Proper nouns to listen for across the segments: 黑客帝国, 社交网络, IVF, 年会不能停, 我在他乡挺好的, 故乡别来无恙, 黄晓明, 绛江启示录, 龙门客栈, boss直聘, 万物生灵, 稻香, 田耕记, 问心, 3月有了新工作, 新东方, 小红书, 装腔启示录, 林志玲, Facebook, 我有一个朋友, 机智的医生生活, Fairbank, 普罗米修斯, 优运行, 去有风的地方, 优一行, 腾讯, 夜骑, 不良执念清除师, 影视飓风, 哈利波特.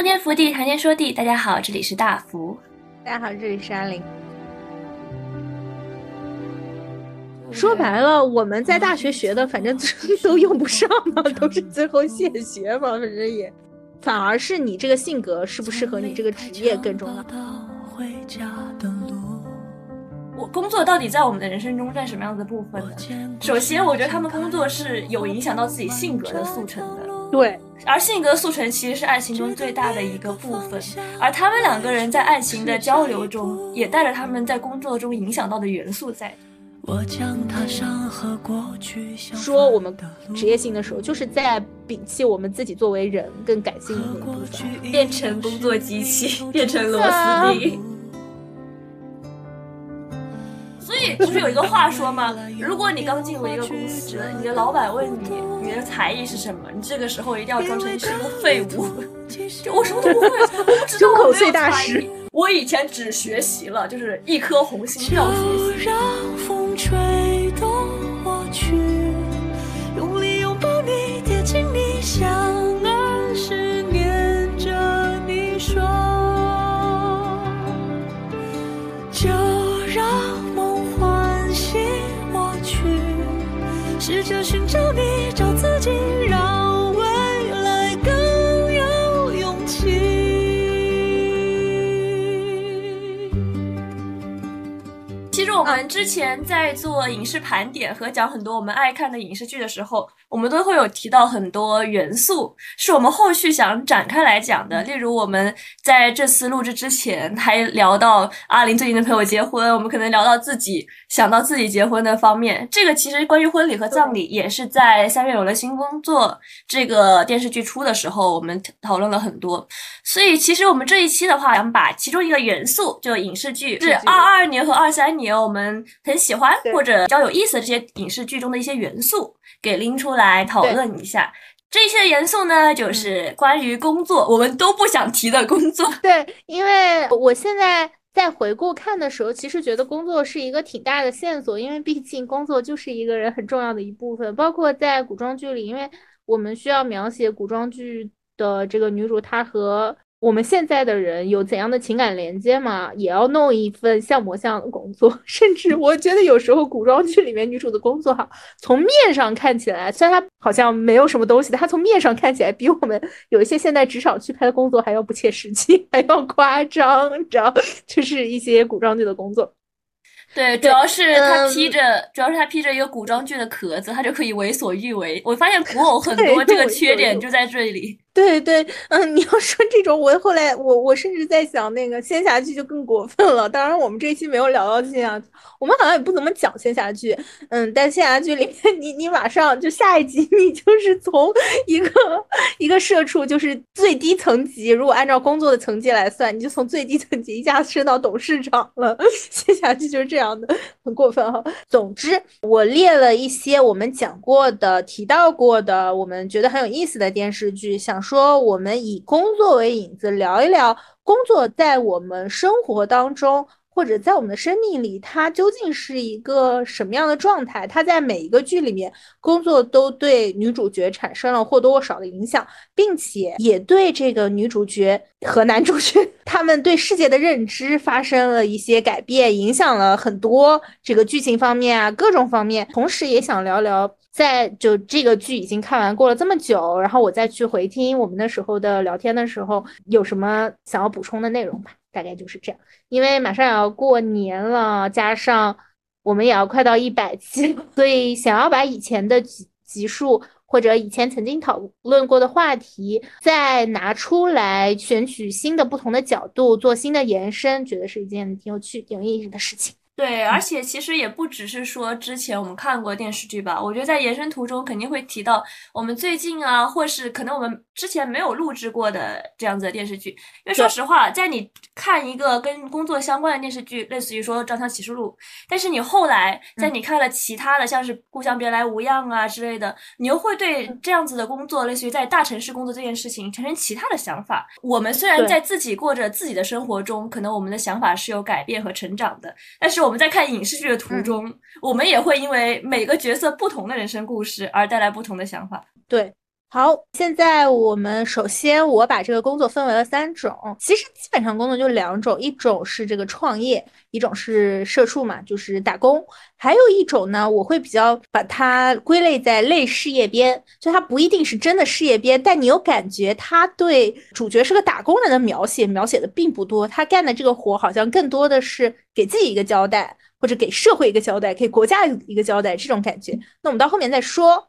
洞天福地，谈天说地。大家好，这里是大福。大家好，这里是阿玲。说白了，我们在大学学的，反正都用不上嘛，都是最后现学嘛，反正也，反而是你这个性格适不适合你这个职业更重要。我工作到底在我们的人生中占什么样的部分呢？首先，我觉得他们工作是有影响到自己性格的速成的。对，而性格速成其实是爱情中最大的一个部分，而他们两个人在爱情的交流中，也带着他们在工作中影响到的元素在。说我们职业性的时候，就是在摒弃我们自己作为人更感性的那部分，变成工作机器，变成螺丝钉。所以不是有一个话说吗？如果你刚进入一个公司，你的老板问你的才艺是什么，你这个时候一定要装成是个废物。我什么都不会，我知道我没有才艺。我以前只学习了，就是一颗红心跳学习。就让风吹动我去，用力拥抱你，贴近你，像儿时念着你说，就。试着寻找你，找自己，让未来更有勇气。其实我们之前在做影视盘点和讲很多我们爱看的影视剧的时候，我们都会有提到很多元素是我们后续想展开来讲的。例如我们在这次录制之前还聊到阿玲最近的朋友结婚，我们可能聊到自己想到自己结婚的方面。这个其实关于婚礼和葬礼也是在三月有了新工作这个电视剧出的时候我们讨论了很多。所以其实我们这一期的话想把其中一个元素，就影视剧，是22年和23年我们很喜欢或者比较有意思的这些影视剧中的一些元素给拎出来讨论一下。这些元素呢，就是关于工作，我们都不想提的工作。对，因为我现在在回顾看的时候，其实觉得工作是一个挺大的线索，因为毕竟工作就是一个人很重要的一部分。包括在古装剧里，因为我们需要描写古装剧的这个女主，她和我们现在的人有怎样的情感连接嘛，也要弄一份像模像样的工作。甚至我觉得有时候古装剧里面女主的工作哈，从面上看起来，虽然她好像没有什么东西，她从面上看起来比我们有一些现在职场去拍的工作还要不切实际，还要夸张，你知道，就是一些古装剧的工作。对，主要是他披着一个古装剧的壳子，他就可以为所欲为。我发现古偶很多这个缺点就在这里。对对，你要说这种，我后来我甚至在想，那个仙侠剧就更过分了。当然，我们这一期没有聊到仙侠剧，我们好像也不怎么讲仙侠剧。但仙侠剧里面，你马上就下一集，你就是从一个社畜，就是最低层级，如果按照工作的层级来算，你就从最低层级一下升到董事长了。仙侠剧就是这样。很过分哈。总之，我列了一些我们讲过的、提到过的，我们觉得很有意思的电视剧，想说我们以工作为引子，聊一聊工作在我们生活当中，或者在我们的生命里，它究竟是一个什么样的状态？它在每一个剧里面，工作都对女主角产生了或多或少的影响，并且也对这个女主角和男主角他们对世界的认知发生了一些改变，影响了很多这个剧情方面啊，各种方面。同时也想聊聊，在就这个剧已经看完过了这么久，然后我再去回听我们那时候的聊天的时候，有什么想要补充的内容吧。大概就是这样，因为马上也要过年了，加上我们也要快到100期了，所以想要把以前的集数或者以前曾经讨论过的话题再拿出来，选取新的不同的角度，做新的延伸，觉得是一件挺有趣、挺有意义的事情。对，而且其实也不只是说之前我们看过电视剧吧，我觉得在延伸途中肯定会提到我们最近啊，或是可能我们之前没有录制过的这样子的电视剧。因为说实话，在你看一个跟工作相关的电视剧，类似于说《绛江启示录》，但是你后来在你看了其他的，像是《故乡别来无恙》啊之类的，你又会对这样子的工作，类似于在大城市工作这件事情产生其他的想法。我们虽然在自己过着自己的生活中，可能我们的想法是有改变和成长的，但是我们在看影视剧的途中，我们也会因为每个角色不同的人生故事而带来不同的想法。对，好，现在我们首先我把这个工作分为了3种，其实基本上工作就2种，一种是这个创业，一种是社畜嘛，就是打工，还有一种呢，我会比较把它归类在类事业编，就它不一定是真的事业编，但你有感觉它对主角是个打工人的描写的并不多，他干的这个活好像更多的是给自己一个交代，或者给社会一个交代，给国家一个交代这种感觉。那我们到后面再说。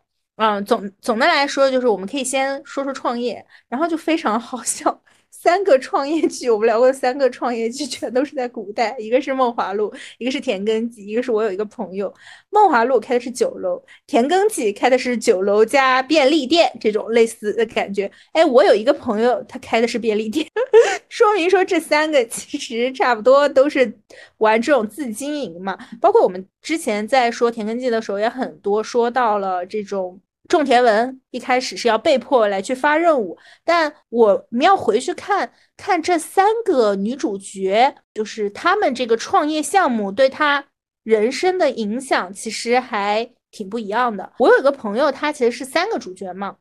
总的来说就是我们可以先说说创业，然后就非常好笑，3个创业剧，我们聊过3个创业剧全都是在古代，一个是梦华录，一个是田耕记，一个是我有一个朋友。梦华录开的是酒楼，田耕记开的是酒楼加便利店这种类似的感觉。哎，我有一个朋友他开的是便利店说明说这3个其实差不多都是玩这种自经营嘛，包括我们之前在说田耕记的时候也很多说到了这种种田文一开始是要被迫来去发任务，但我们要回去看看这3个女主角，就是她们这个创业项目对她人生的影响其实还挺不一样的。我有一个朋友她其实是3个主角嘛，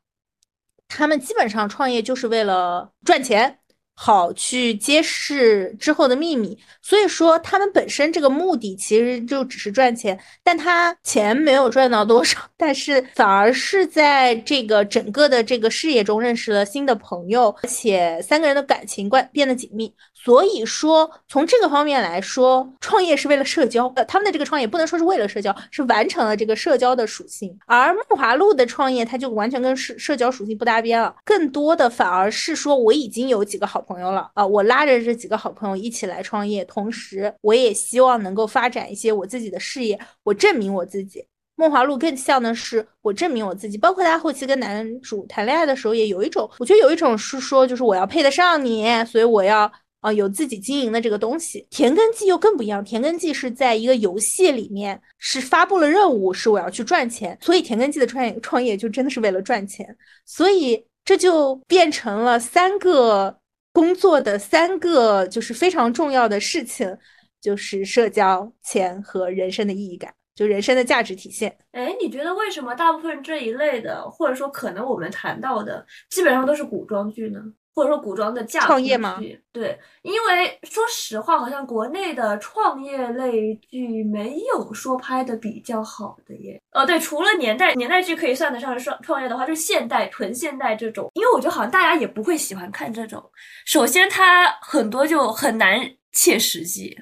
她们基本上创业就是为了赚钱好去揭示之后的秘密，所以说他们本身这个目的其实就只是赚钱，但他钱没有赚到多少，但是反而是在这个整个的这个事业中认识了新的朋友，而且3个人的感情观变得紧密。所以说从这个方面来说，创业是为了社交，他们的这个创业不能说是为了社交，是完成了这个社交的属性。而梦华录的创业它就完全跟社交属性不搭边了，更多的反而是说我已经有几个好朋友了啊，我拉着这几个好朋友一起来创业，同时我也希望能够发展一些我自己的事业，我证明我自己。梦华录更像的是我证明我自己，包括他后期跟男主谈恋爱的时候也有一种，我觉得有一种是说就是我要配得上你，所以我要有自己经营的这个东西。田耕记又更不一样，田耕记是在一个游戏里面是发布了任务，是我要去赚钱，所以田耕记的创业就真的是为了赚钱，所以这就变成了3个工作的3个就是非常重要的事情，就是社交、钱和人生的意义感，就人生的价值体现。哎，你觉得为什么大部分这一类的，或者说可能我们谈到的基本上都是古装剧呢？或者说古装的架空剧创业吗？对，因为说实话好像国内的创业类剧没有说拍的比较好的耶。对，除了年代剧可以算得上是创业的话，就是现代纯现代这种，因为我觉得好像大家也不会喜欢看这种，首先它很多就很难切实际，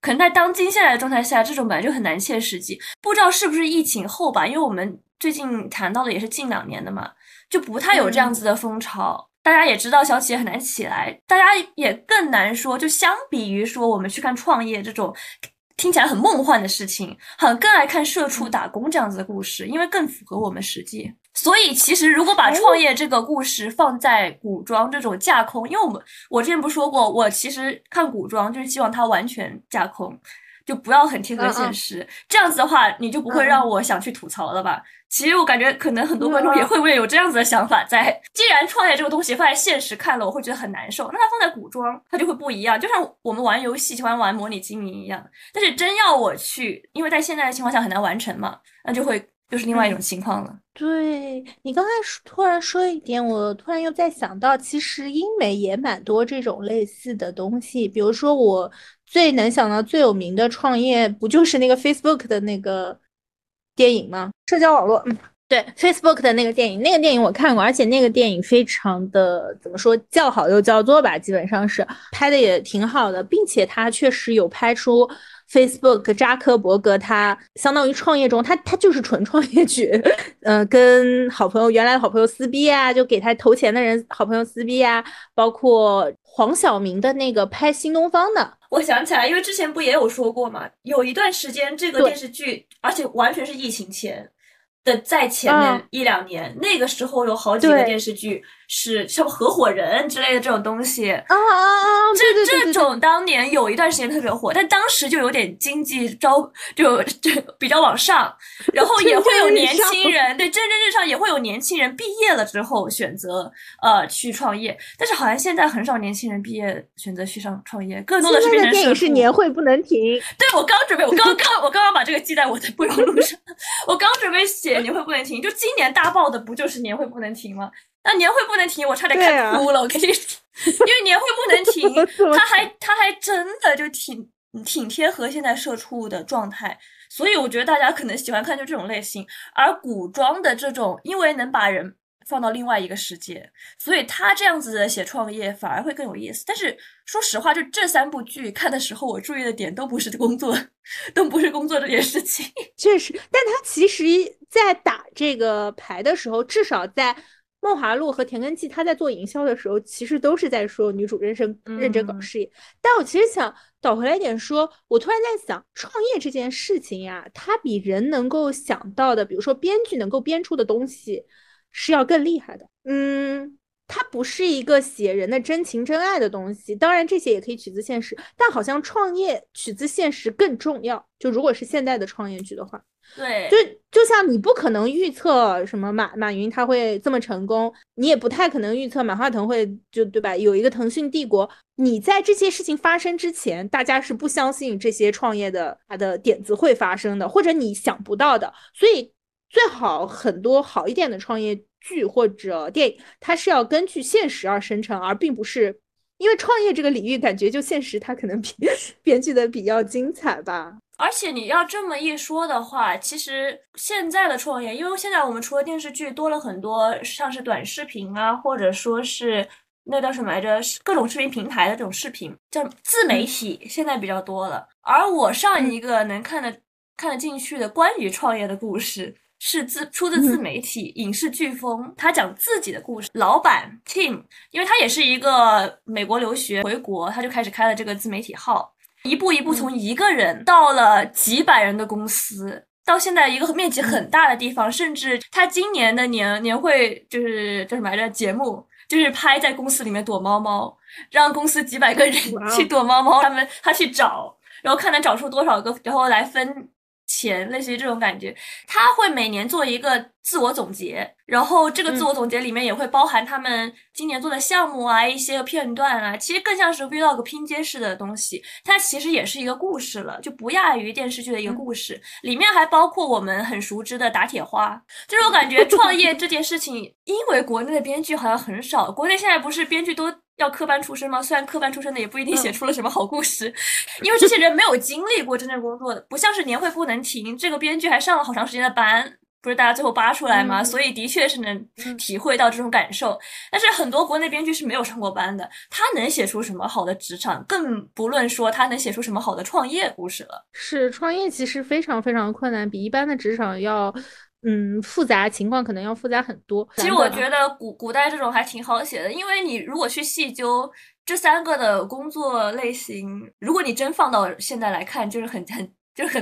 可能在当今现在的状态下这种本来就很难切实际，不知道是不是疫情后吧，因为我们最近谈到的也是近2年的嘛，就不太有这样子的风潮，大家也知道小企业很难起来，大家也更难说，就相比于说我们去看创业这种听起来很梦幻的事情，很更爱看社畜打工这样子的故事，因为更符合我们实际。所以其实如果把创业这个故事放在古装这种架空，因为我之前不说过，我其实看古装就是希望它完全架空，就不要很贴合现实，这样子的话你就不会让我想去吐槽了吧。其实我感觉可能很多观众也会不会有这样子的想法在，既然创业这个东西放在现实看了我会觉得很难受，那它放在古装它就会不一样，就像我们玩游戏喜欢玩模拟经营一样，但是真要我去，因为在现在的情况下很难完成嘛，那就会就是另外一种情况了。对，你刚才突然说一点，我突然又在想到，其实英美也蛮多这种类似的东西，比如说我最能想到最有名的创业不就是那个 Facebook 的那个电影吗？社交网络。对， Facebook 的那个电影，那个电影我看过，而且那个电影非常的怎么说，叫好又叫座吧，基本上是拍的也挺好的，并且它确实有拍出 Facebook 扎克伯格他相当于创业中他就是纯创业剧，跟好朋友原来的好朋友撕逼啊，就给他投钱的人好朋友撕逼啊，包括黄晓明的那个拍新东方的。我想起来，因为之前不也有说过嘛，有一段时间这个电视剧，而且完全是疫情前的，在前面1-2年、那个时候有好几个电视剧是像合伙人之类的这种东西这种当年有一段时间特别火，但当时就有点经济就比较往上，然后也会有年轻人对蒸蒸日上，也会有年轻人毕业了之后选择去创业，但是好像现在很少年轻人毕业选择去上创业，更多的是变成社畜。现在的电影是年会不能停。对，我刚刚把这个记在我的备忘录上我刚准备写写年会不能停，就今年大爆的不就是年会不能停吗？那年会不能停我差点看哭了，我跟你说，因为年会不能停他还真的就挺贴合现在社畜的状态，所以我觉得大家可能喜欢看就这种类型。而古装的这种因为能把人放到另外一个世界，所以他这样子的写创业反而会更有意思。但是说实话，就这三部剧看的时候，我注意的点都不是工作，都不是工作这件事情。确实，但他其实在打这个牌的时候，至少在《梦华录》和《田根纪》，他在做营销的时候，其实都是在说女主认真搞事业。但我其实想倒回来一点说，我突然在想，创业这件事情呀，它比人能够想到的，比如说编剧能够编出的东西，是要更厉害的。它不是一个写人的真情真爱的东西，当然这些也可以取自现实，但好像创业取自现实更重要，就如果是现代的创业剧的话。对，就像你不可能预测什么马云他会这么成功，你也不太可能预测马化腾会，就对吧，有一个腾讯帝国。你在这些事情发生之前，大家是不相信这些创业的他的点子会发生的，或者你想不到的。所以最好很多好一点的创业剧或者电影，它是要根据现实而生成，而并不是因为创业这个领域感觉就现实它可能比编剧的比较精彩吧。而且你要这么一说的话，其实现在的创业，因为现在我们除了电视剧多了很多像是短视频啊，或者说是那叫什么来着，各种视频平台的这种视频叫自媒体，现在比较多了。而我上一个能看得进去的关于创业的故事是出自自媒体影视飓风，他讲自己的故事。老板 Tim， 因为他也是一个美国留学回国，他就开始开了这个自媒体号，一步一步从一个人到了几百人的公司，到现在一个面积很大的地方，甚至他今年的年会就是叫什么来着节目，就是拍在公司里面躲猫猫，让公司几百个人去躲猫猫，他去找，然后看能找出多少个，然后来分钱，类似于这种感觉。他会每年做一个自我总结，然后这个自我总结里面也会包含他们今年做的项目啊，一些片段啊，其实更像是 vlog 拼接式的东西，它其实也是一个故事了，就不亚于电视剧的一个故事。里面还包括我们很熟知的打铁花。就是我感觉创业这件事情因为国内的编剧好像很少，国内现在不是编剧都要科班出身吗？虽然科班出身的也不一定写出了什么好故事，因为这些人没有经历过真正工作的，不像是年会不能停，这个编剧还上了好长时间的班，不是大家最后扒出来吗？所以的确是能体会到这种感受。但是很多国内编剧是没有上过班的，他能写出什么好的职场，更不论说他能写出什么好的创业故事了。是，创业其实非常非常困难，比一般的职场要复杂，情况可能要复杂很多。其实我觉得古代这种还挺好写的，因为你如果去细究这三个的工作类型，如果你真放到现在来看，就是很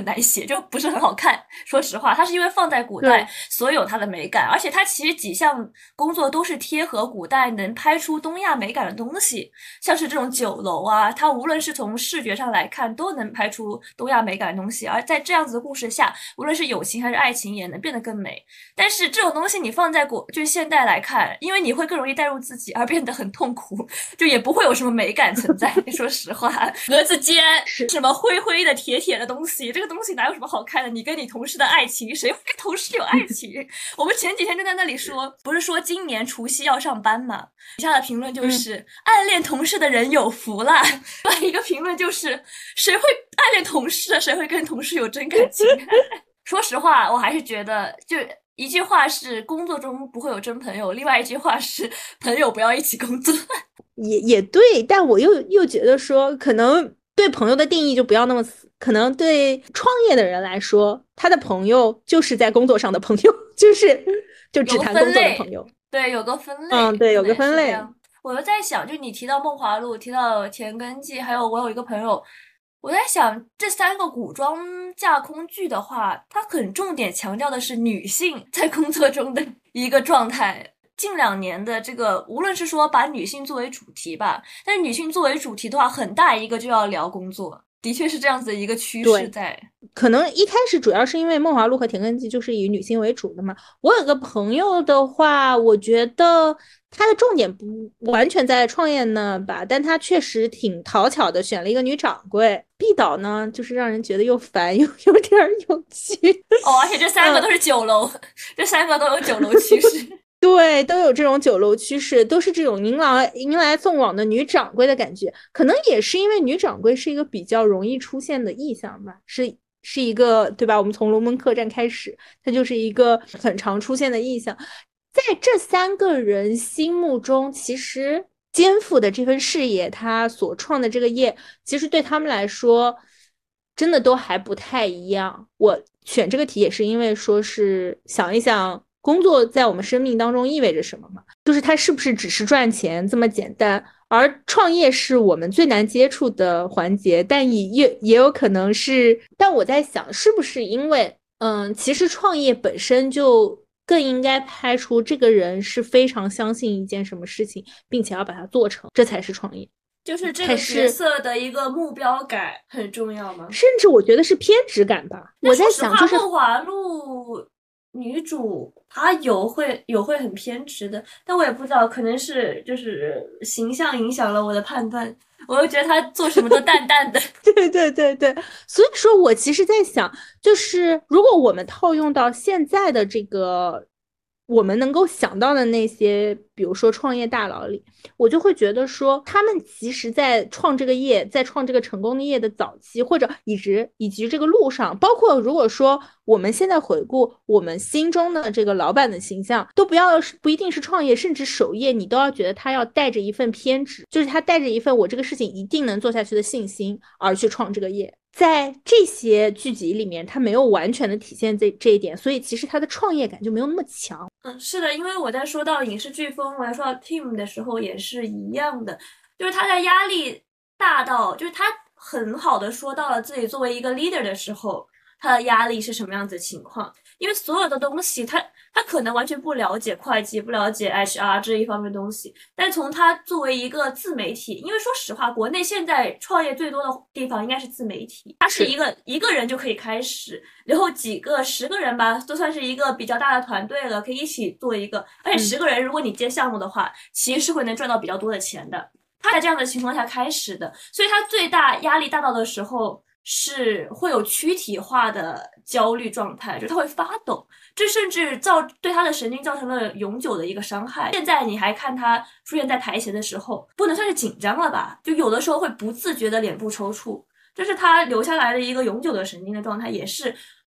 难写，就不是很好看。说实话，它是因为放在古代，所以有它的美感，而且它其实几项工作都是贴合古代能拍出东亚美感的东西，像是这种酒楼啊，它无论是从视觉上来看，都能拍出东亚美感的东西。而在这样子的故事下，无论是友情还是爱情，也能变得更美。但是这种东西你放在就是现代来看，因为你会更容易带入自己，而变得很痛苦，就也不会有什么美感存在。说实话，格子间什么灰灰的、铁铁的东西。这个东西哪有什么好看的？你跟你同事的爱情，谁会跟同事有爱情？我们前几天就在那里说，不是说今年除夕要上班吗？底下的评论就是暗恋同事的人有福啦。另一个评论就是谁会暗恋同事啊？谁会跟同事有真感情？说实话，我还是觉得就。一句话是工作中不会有真朋友，另外一句话是朋友不要一起工作。也对，但我又觉得说，可能对朋友的定义就不要那么死，可能对创业的人来说，他的朋友就是在工作上的朋友，就只谈工作的朋友。对，有个分类。对，有个分类。我就在想，就你提到《梦华录》，提到《田根纪》，还有我有一个朋友。我在想这三个古装架空剧的话，它很重点强调的是女性在工作中的一个状态。近两年的这个，无论是说把女性作为主题吧，但是女性作为主题的话，很大一个就要聊工作，的确是这样子的一个趋势在。可能一开始主要是因为《梦华录》和《田根纪》就是以女性为主的嘛。我有个朋友的话，我觉得他的重点不完全在创业呢吧，但他确实挺讨巧的，选了一个女掌柜。毕导呢，就是让人觉得又烦又有点有趣。哦，而且这三个都是酒楼，这三个都有酒楼趋势。对，都有这种酒楼趋势，都是这种迎来送往的女掌柜的感觉。可能也是因为女掌柜是一个比较容易出现的意象吧，是一个，对吧，我们从龙门客栈开始，它就是一个很常出现的意象。在这三个人心目中，其实肩负的这份事业，他所创的这个业，其实对他们来说真的都还不太一样。我选这个题也是因为说是想一想工作在我们生命当中意味着什么嘛？就是它是不是只是赚钱这么简单？而创业是我们最难接触的环节，但也有可能是。但我在想，是不是因为，其实创业本身就更应该拍出这个人是非常相信一件什么事情，并且要把它做成，这才是创业。就是这个角色的一个目标感很重要吗？甚至我觉得是偏执感吧。我在想，就是梦华录。女主她有会很偏执的，但我也不知道，可能是就是形象影响了我的判断，我又觉得她做什么都淡淡的。对对对对，所以说我其实在想，就是如果我们套用到现在的这个我们能够想到的那些，比如说创业大佬里，我就会觉得说，他们其实在创这个业，在创这个成功的业的早期，或者以及这个路上，包括如果说我们现在回顾我们心中的这个老板的形象，都不一定是创业，甚至守业，你都要觉得他要带着一份偏执，就是他带着一份我这个事情一定能做下去的信心而去创这个业。在这些剧集里面，他没有完全的体现这一点，所以其实他的创业感就没有那么强。是的，因为我在说到影视飓风，我在说到 Team 的时候也是一样的，就是他在压力大到，就是他很好的说到了自己作为一个 leader 的时候，他的压力是什么样子的情况，因为所有的东西他可能完全不了解会计，不了解 HR 这一方面的东西，但从他作为一个自媒体，因为说实话，国内现在创业最多的地方应该是自媒体，他是一个人就可以开始，然后10人吧，都算是一个比较大的团队了，可以一起做一个，而且10个人如果你接项目的话，其实是会能赚到比较多的钱的。他在这样的情况下开始的，所以他最大压力大到的时候是会有躯体化的焦虑状态，就他会发抖，这甚至对他的神经造成了永久的一个伤害。现在你还看他出现在台前的时候，不能算是紧张了吧，就有的时候会不自觉的脸部抽搐，这是他留下来的一个永久的神经的状态，也是。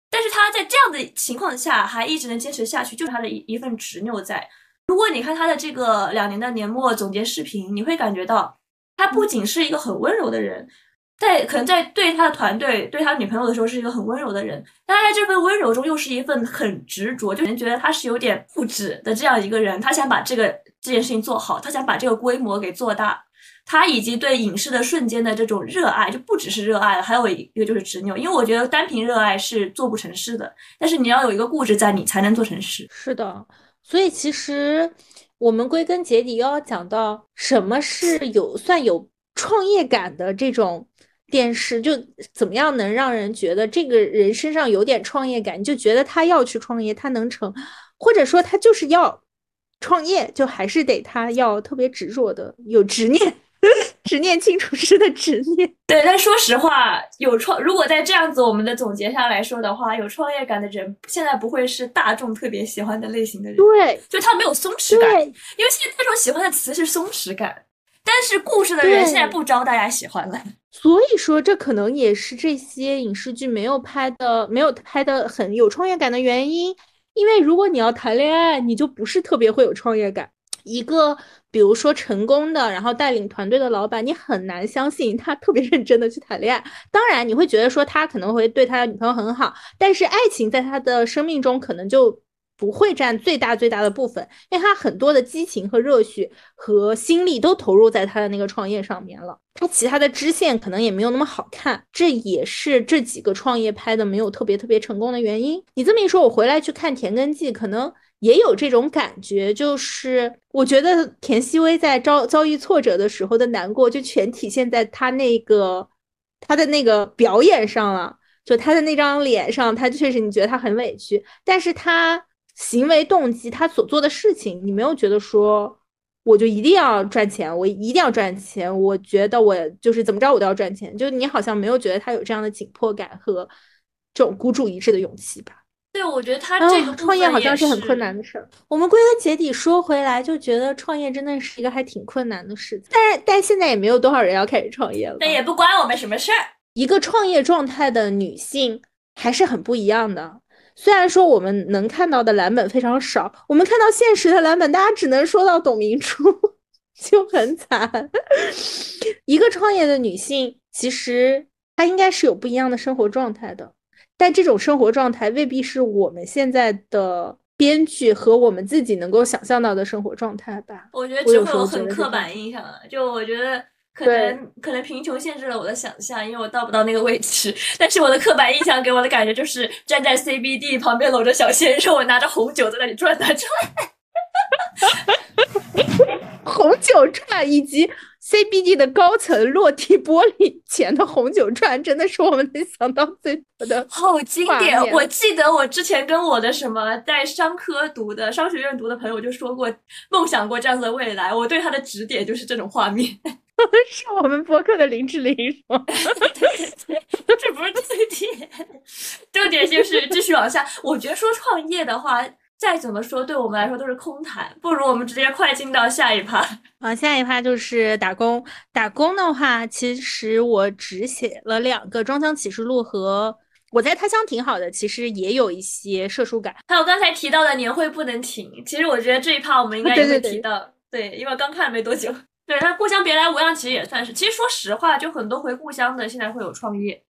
但是他在这样的情况下还一直能坚持下去，就是他的一份执拗在。如果你看他的这个2年的年末总结视频，你会感觉到他不仅是一个很温柔的人，可能在对他的团队对他女朋友的时候是一个很温柔的人，但他在这份温柔中又是一份很执着，就人觉得他是有点固执的这样一个人，他想把这件事情做好，他想把这个规模给做大，他以及对影视的瞬间的这种热爱，就不只是热爱了，还有一个就是执拗，因为我觉得单凭热爱是做不成事的，但是你要有一个固执在，你才能做成事。是的，所以其实我们归根结底要讲到什么是有创业感的这种电视，就怎么样能让人觉得这个人身上有点创业感，你就觉得他要去创业，他能成，或者说他就是要创业，就还是得他要特别执着的，有执念执念清楚师的执念。对，但说实话，如果在这样子我们的总结下来说的话，有创业感的人现在不会是大众特别喜欢的类型的人。对，就他没有松弛感，因为现在大众喜欢的词是松弛感，但是故事的人现在不招大家喜欢了。所以说这可能也是这些影视剧没有拍的很有创业感的原因，因为如果你要谈恋爱，你就不是特别会有创业感。一个比如说成功的然后带领团队的老板，你很难相信他特别认真的去谈恋爱，当然你会觉得说他可能会对他的女朋友很好，但是爱情在他的生命中可能就不会占最大的部分，因为他很多的激情和热血和心力都投入在他的那个创业上面了，他其他的支线可能也没有那么好看，这也是这几个创业拍的没有特别成功的原因。你这么一说，我回来去看《田根纪》可能也有这种感觉，就是我觉得田曦薇在遭遇挫折的时候的难过，就全体现在他那个他的那个表演上了，就他的那张脸上，他确实你觉得他很委屈，但是他行为动机，他所做的事情，你没有觉得说我就一定要赚钱，我一定要赚钱，我觉得我就是怎么着我都要赚钱，就你好像没有觉得他有这样的紧迫感和这种孤注一掷的勇气吧。对，我觉得他这个创业好像是很困难的事儿。我们归根结底说回来，就觉得创业真的是一个还挺困难的事情。但现在也没有多少人要开始创业了，但也不关我们什么事儿。一个创业状态的女性还是很不一样的。虽然说我们能看到的蓝本非常少，我们看到现实的蓝本，大家只能说到董明珠，就很惨。一个创业的女性，其实她应该是有不一样的生活状态的。但这种生活状态未必是我们现在的编剧和我们自己能够想象到的生活状态吧。我觉得这会有很刻板印象了，就我觉得可能贫穷限制了我的想象，因为我到不到那个位置，但是我的刻板印象给我的感觉就是站在 CBD 旁边搂着小鲜肉，拿着红酒在那里转啊转红酒串以及 CBD 的高层落地玻璃前的红酒串真的是我们能想到最多的，好经典。我记得我之前跟我的什么在商学院读的朋友就说过，梦想过这样子的未来，我对他的指点就是这种画面是我们播客的林志玲说这不是最点重点，就是继续往下。我觉得说创业的话再怎么说对我们来说都是空谈，不如我们直接快进到下一趴。下一趴就是打工。打工的话，其实我只写了2个《装腔启示录》和我在他乡挺好的，其实也有一些社畜感。还有刚才提到的年会不能停，其实我觉得这一趴我们应该也会提到。对，因为刚看了没多久。对，他故乡别来无恙其实也算是，其实说实话就很多回故乡的现在会有创业。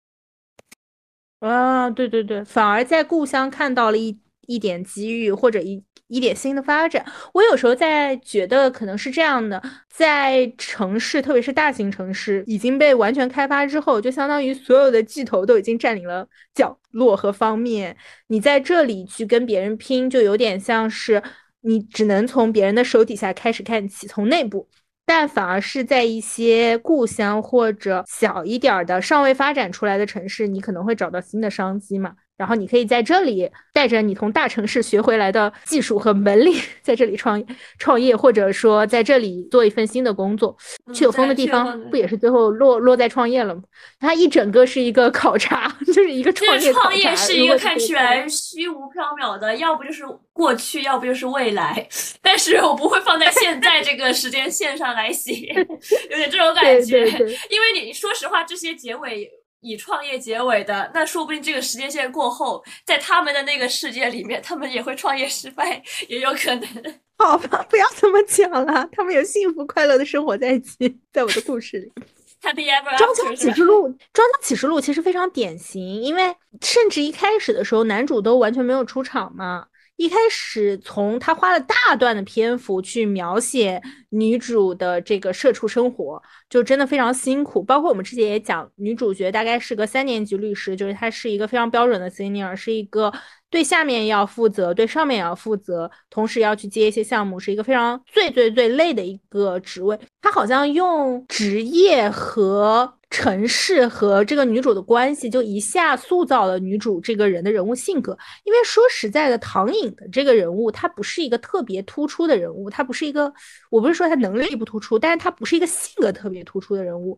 啊，对对对，反而在故乡看到了一点机遇或者一点新的发展。我有时候在觉得可能是这样的，在城市特别是大型城市已经被完全开发之后，就相当于所有的巨头都已经占领了角落和方面，你在这里去跟别人拼就有点像是你只能从别人的手底下开始看起，从内部。但反而是在一些故乡或者小一点的尚未发展出来的城市，你可能会找到新的商机嘛，然后你可以在这里带着你从大城市学回来的技术和本领，在这里创业或者说在这里做一份新的工作。去有风的地方不也是最后落在创业了吗？它一整个是一个考察，就是一个创业考察。创业是一个看起来虚无缥缈的，要不就是过去，要不就是未来，但是我不会放在现在这个时间线上来写有点这种感觉。对对对，因为你说实话这些结尾以创业结尾的，那说不定这个时间线过后在他们的那个世界里面他们也会创业失败，也有可能。好吧，不要这么讲了，他们有幸福快乐的生活在一起，在我的故事里装腔启示录其实非常典型，因为甚至一开始的时候男主都完全没有出场嘛，一开始从他花了大段的篇幅去描写女主的这个社畜生活，就真的非常辛苦。包括我们之前也讲，女主角大概是个3年级律师，就是她是一个非常标准的 senior， 是一个对下面要负责，对上面也要负责，同时要去接一些项目，是一个非常最累的一个职位。她好像用职业和城市和这个女主的关系就一下塑造了女主这个人的人物性格。因为说实在的，唐颖的这个人物她不是一个特别突出的人物，她不是一个，我不是说她能力不突出，但是她不是一个性格特别突出的人物，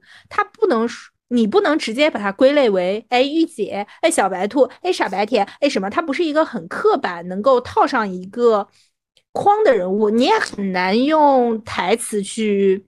你不能直接把它归类为御姐，小白兔，傻白甜，什么，她不是一个很刻板能够套上一个框的人物，你也很难用台词去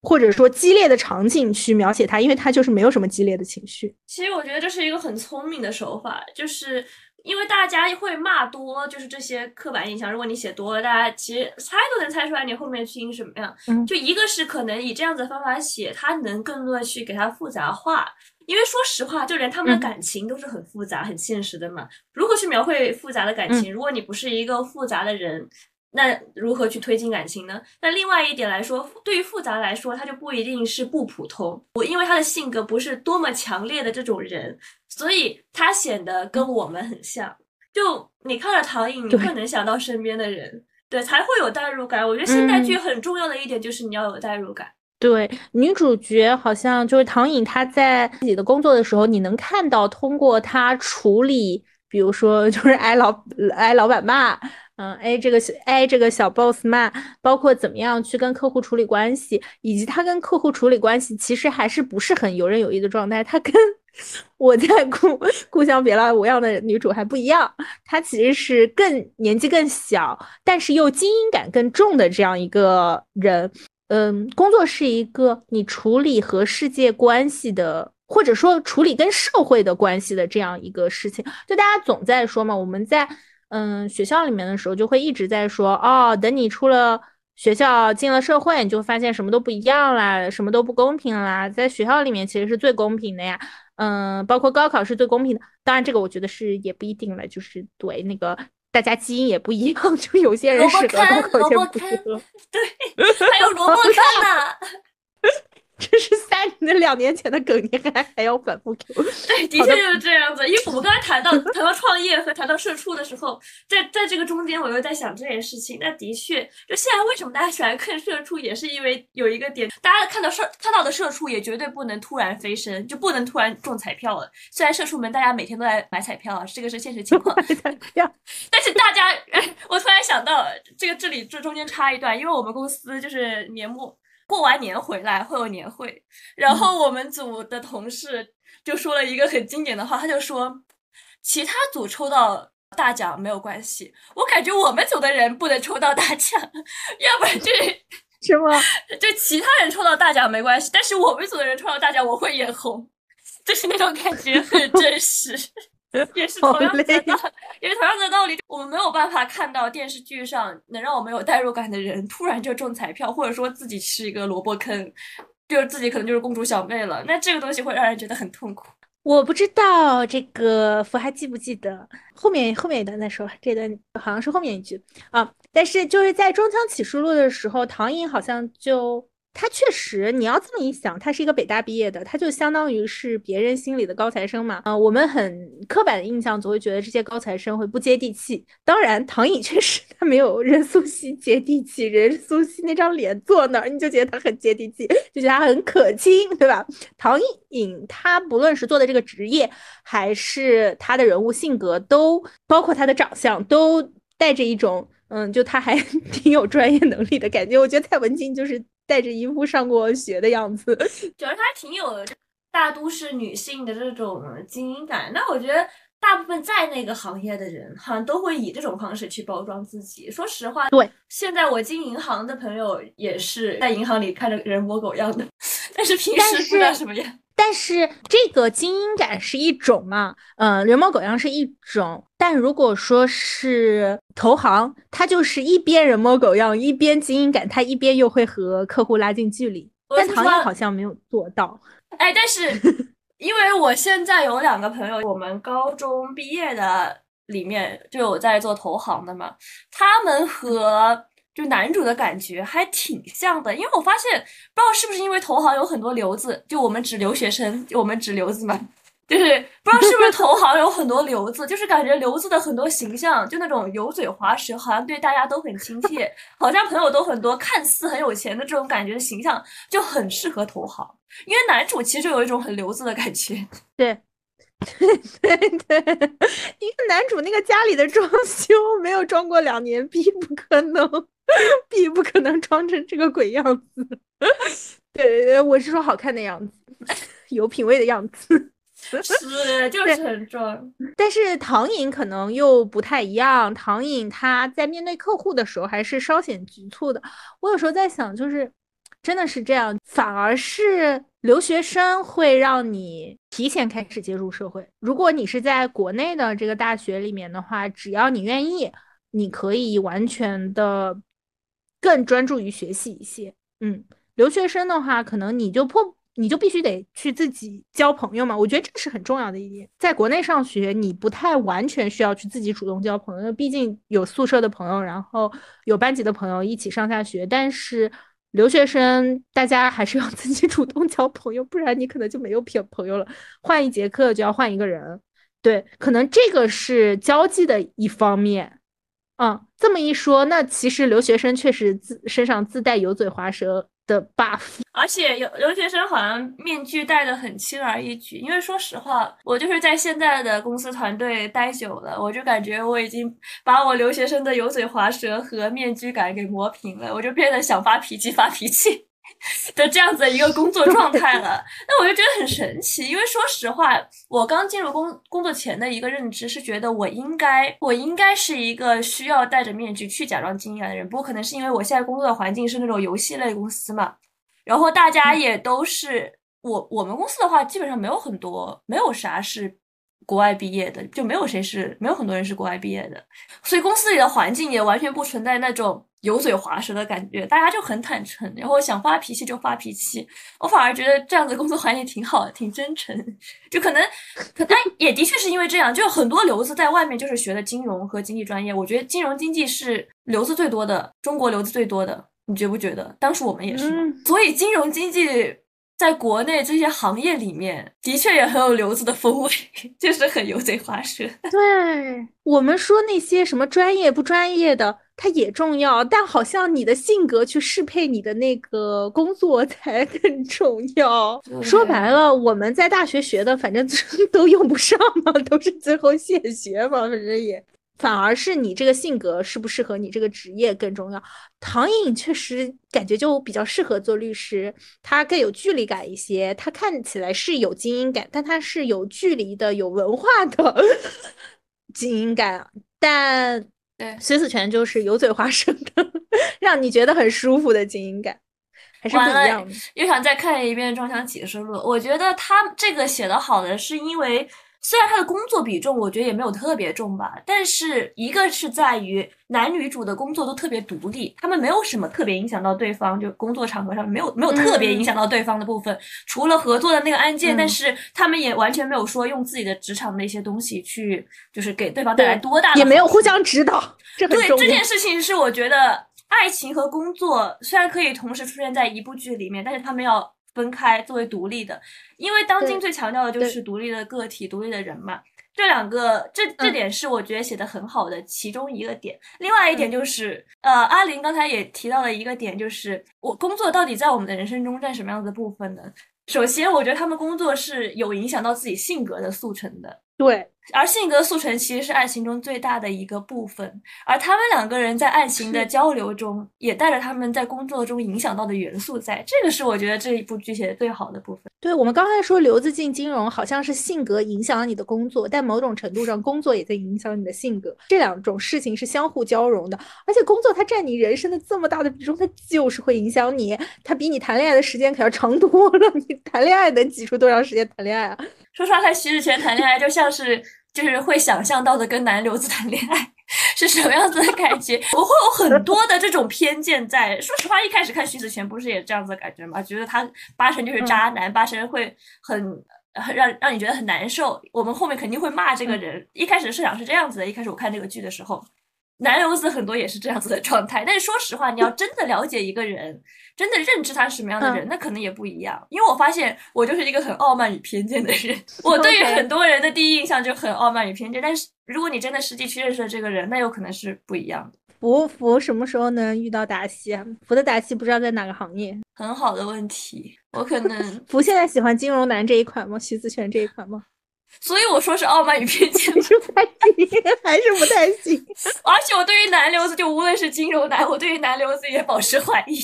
或者说激烈的场景去描写他，因为他就是没有什么激烈的情绪。其实我觉得这是一个很聪明的手法，就是因为大家会骂多，就是这些刻板印象，如果你写多了，大家其实猜都能猜出来你后面去印什么样。就一个是可能以这样子的方法写，它能更多的去给它复杂化，因为说实话就连他们的感情都是很复杂很现实的嘛。如何去描绘复杂的感情，如果你不是一个复杂的人，那如何去推进感情呢？那另外一点来说，对于复杂来说他就不一定是不普通，因为他的性格不是多么强烈的这种人，所以他显得跟我们很像。就你看了唐颖你会能想到身边的人，对，才会有代入感。我觉得现代剧很重要的一点就是你要有代入感。对，女主角好像就是唐颖，她在自己的工作的时候，你能看到通过她处理，比如说就是挨老板骂，挨这个小 boss 骂，包括怎么样去跟客户处理关系，以及她跟客户处理关系其实还是不是很游刃有余的状态。她跟我在故乡别来无恙的女主还不一样，她其实是更年纪更小，但是又精英感更重的这样一个人。工作是一个你处理和世界关系的，或者说处理跟社会的关系的这样一个事情。就大家总在说嘛，我们在学校里面的时候就会一直在说，哦，等你出了学校进了社会，你就发现什么都不一样啦，什么都不公平啦。在学校里面其实是最公平的呀，包括高考是最公平的。当然这个我觉得是也不一定了，就是对那个大家基因也不一样，就有些人适合高考就不适合。对，还有萝卜干呢。这是2年前的梗，你还要反复给我。对，的确就是这样子。因为我们刚才谈到创业和谈到社畜的时候，在这个中间我又在想这件事情。那的确，就现在为什么大家喜欢看社畜，也是因为有一个点，大家看到的社畜也绝对不能突然飞升，就不能突然中彩票了。虽然社畜们大家每天都在买彩票啊，这个是现实情况。但是大家，我突然想到这中间插一段，因为我们公司就是年末。过完年回来会有年会，然后我们组的同事就说了一个很经典的话，他就说其他组抽到大奖没有关系，我感觉我们组的人不能抽到大奖，要不然什么就其他人抽到大奖没关系，但是我们组的人抽到大奖我会眼红，就是那种感觉很真实。也是同样的道理，我们没有办法看到电视剧上能让我们有代入感的人突然就中彩票，或者说自己是一个萝卜坑，就是自己可能就是公主小妹了，那这个东西会让人觉得很痛苦。我不知道这个福还记不记得后面一段再说吧，这段好像是后面一句啊。但是就是在《中枪启示录》的时候，唐颖好像就他确实，你要这么一想，他是一个北大毕业的，他就相当于是别人心里的高材生嘛。我们很刻板的印象总会觉得这些高材生会不接地气。当然，唐颖确实他没有任素汐接地气，任素汐那张脸坐那儿，你就觉得他很接地气，就觉得他很可亲，对吧？唐颖他不论是做的这个职业，还是他的人物性格，都包括他的长相，都带着一种就他还挺有专业能力的感觉。我觉得蔡文静就是。带着一副上过学的样子，主要是她挺有大都市女性的这种精英感。那我觉得大部分在那个行业的人好像都会以这种方式去包装自己。说实话，对，现在我进银行的朋友也是在银行里看着人模狗样的，但是平时不知道什么样。但是这个精英感是一种嘛，人模狗样是一种，但如果说是投行，它就是一边人模狗样一边精英感，它一边又会和客户拉近距离。但唐颖好像没有做到。哎，但是因为我现在有2个朋友，我们高中毕业的里面就有在做投行的嘛，他们和就男主的感觉还挺像的。因为我发现不知道是不是因为投行有很多留子，就我们只留学生，就我们只留子嘛，就是不知道是不是投行有很多留子，就是感觉留子的很多形象就那种油嘴滑舌，好像对大家都很亲切，好像朋友都很多，看似很有钱的这种感觉的形象就很适合投行。因为男主其实有一种很留子的感觉。对对对对，一个男主那个家里的装修没有装过2年，必不可能装成这个鬼样子。对，我是说好看的样子，有品味的样子。是，就是很装。但是唐颖可能又不太一样，唐颖她在面对客户的时候还是稍显局促的。我有时候在想，就是真的是这样，反而是留学生会让你提前开始接触社会。如果你是在国内的这个大学里面的话，只要你愿意，你可以完全的更专注于学习一些。留学生的话，可能你就必须得去自己交朋友嘛。我觉得这是很重要的一点。在国内上学，你不太完全需要去自己主动交朋友，毕竟有宿舍的朋友，然后有班级的朋友一起上下学。但是留学生大家还是要自己主动交朋友，不然你可能就没有朋友了，换一节课就要换一个人。对，可能这个是交际的一方面。这么一说，那其实留学生确实身上自带油嘴滑舌的 buff。 而且有留学生好像面具戴得很轻而易举，因为说实话我就是在现在的公司团队待久了，我就感觉我已经把我留学生的油嘴滑舌和面具感给磨平了，我就变得想发脾气的这样子一个工作状态了。那我就觉得很神奇，因为说实话我刚进入工作前的一个认知是觉得我应该是一个需要戴着面具去假装惊讶的人，不过可能是因为我现在工作的环境是那种游戏类公司嘛，然后大家也都是我们公司的话基本上没有啥是国外毕业的，就没有很多人是国外毕业的，所以公司里的环境也完全不存在那种油嘴滑舌的感觉，大家就很坦诚，然后想发脾气就发脾气。我反而觉得这样子工作环境挺好的，挺真诚。就可能也的确是因为这样，就很多留子在外面就是学的金融和经济专业，我觉得金融经济是留子最多的，中国留子最多的，你觉不觉得？当时我们也是。所以金融经济在国内这些行业里面的确也很有留子的风味，就是很油嘴滑舌。对，我们说那些什么专业不专业的它也重要，但好像你的性格去适配你的那个工作才更重要。说白了我们在大学学的反正都用不上嘛，都是最后现学嘛，反正也反而是你这个性格适不适合你这个职业更重要。唐颖确实感觉就比较适合做律师，他更有距离感一些，他看起来是有精英感，但他是有距离的，有文化的精英感。但薛子权就是油嘴滑舌的，让你觉得很舒服的精英感，还是不一样的。又想再看一遍《装腔启示录》，我觉得他这个写得好的是因为虽然他的工作比重我觉得也没有特别重吧，但是一个是在于男女主的工作都特别独立，他们没有什么特别影响到对方，就工作场合上没有特别影响到对方的部分，除了合作的那个案件，但是他们也完全没有说用自己的职场的一些东西去就是给对方带来多大的，也没有互相指导，这很重要。对，这件事情是我觉得爱情和工作虽然可以同时出现在一部剧里面，但是他们要分开作为独立的，因为当今最强调的就是独立的个体独立的人嘛，这两个这点是我觉得写得很好的其中一个点。另外一点就是阿林刚才也提到了一个点，就是我工作到底在我们的人生中占什么样子的部分呢？首先我觉得他们工作是有影响到自己性格的速成的，对，而性格速成其实是爱情中最大的一个部分，而他们两个人在爱情的交流中也带着他们在工作中影响到的元素在，这个是我觉得这一部剧写的最好的部分。对，我们刚才说留子进金融好像是性格影响你的工作，但某种程度上工作也在影响你的性格，这两种事情是相互交融的，而且工作它占你人生的这么大的比重，它就是会影响你，它比你谈恋爱的时间可要长多了，你谈恋爱能挤出多长时间谈恋爱啊？说实话看徐子权谈恋爱就像是就是会想象到的跟男留子谈恋爱是什么样子的感觉，我会有很多的这种偏见在。说实话一开始看徐子权不是也这样子的感觉吗？觉得他八成就是渣男，八成会很让你觉得很难受，我们后面肯定会骂这个人。一开始设想是这样子的，一开始我看这个剧的时候男留子很多也是这样子的状态，但是说实话你要真的了解一个人真的认知他是什么样的人，那可能也不一样。因为我发现我就是一个很傲慢与偏见的人，我对于很多人的第一印象就很傲慢与偏见，但是如果你真的实际去认识了这个人，那有可能是不一样的。福什么时候能遇到达西啊？福的达西不知道在哪个行业，很好的问题。我可能福现在喜欢金融男这一款吗？徐子权这一款吗？所以我说是傲慢与偏见是不太行，还是不太行。而且我对于男留子，就无论是金融男，我对于男留子也保持怀疑，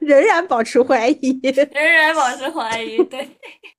仍然保持怀疑。对，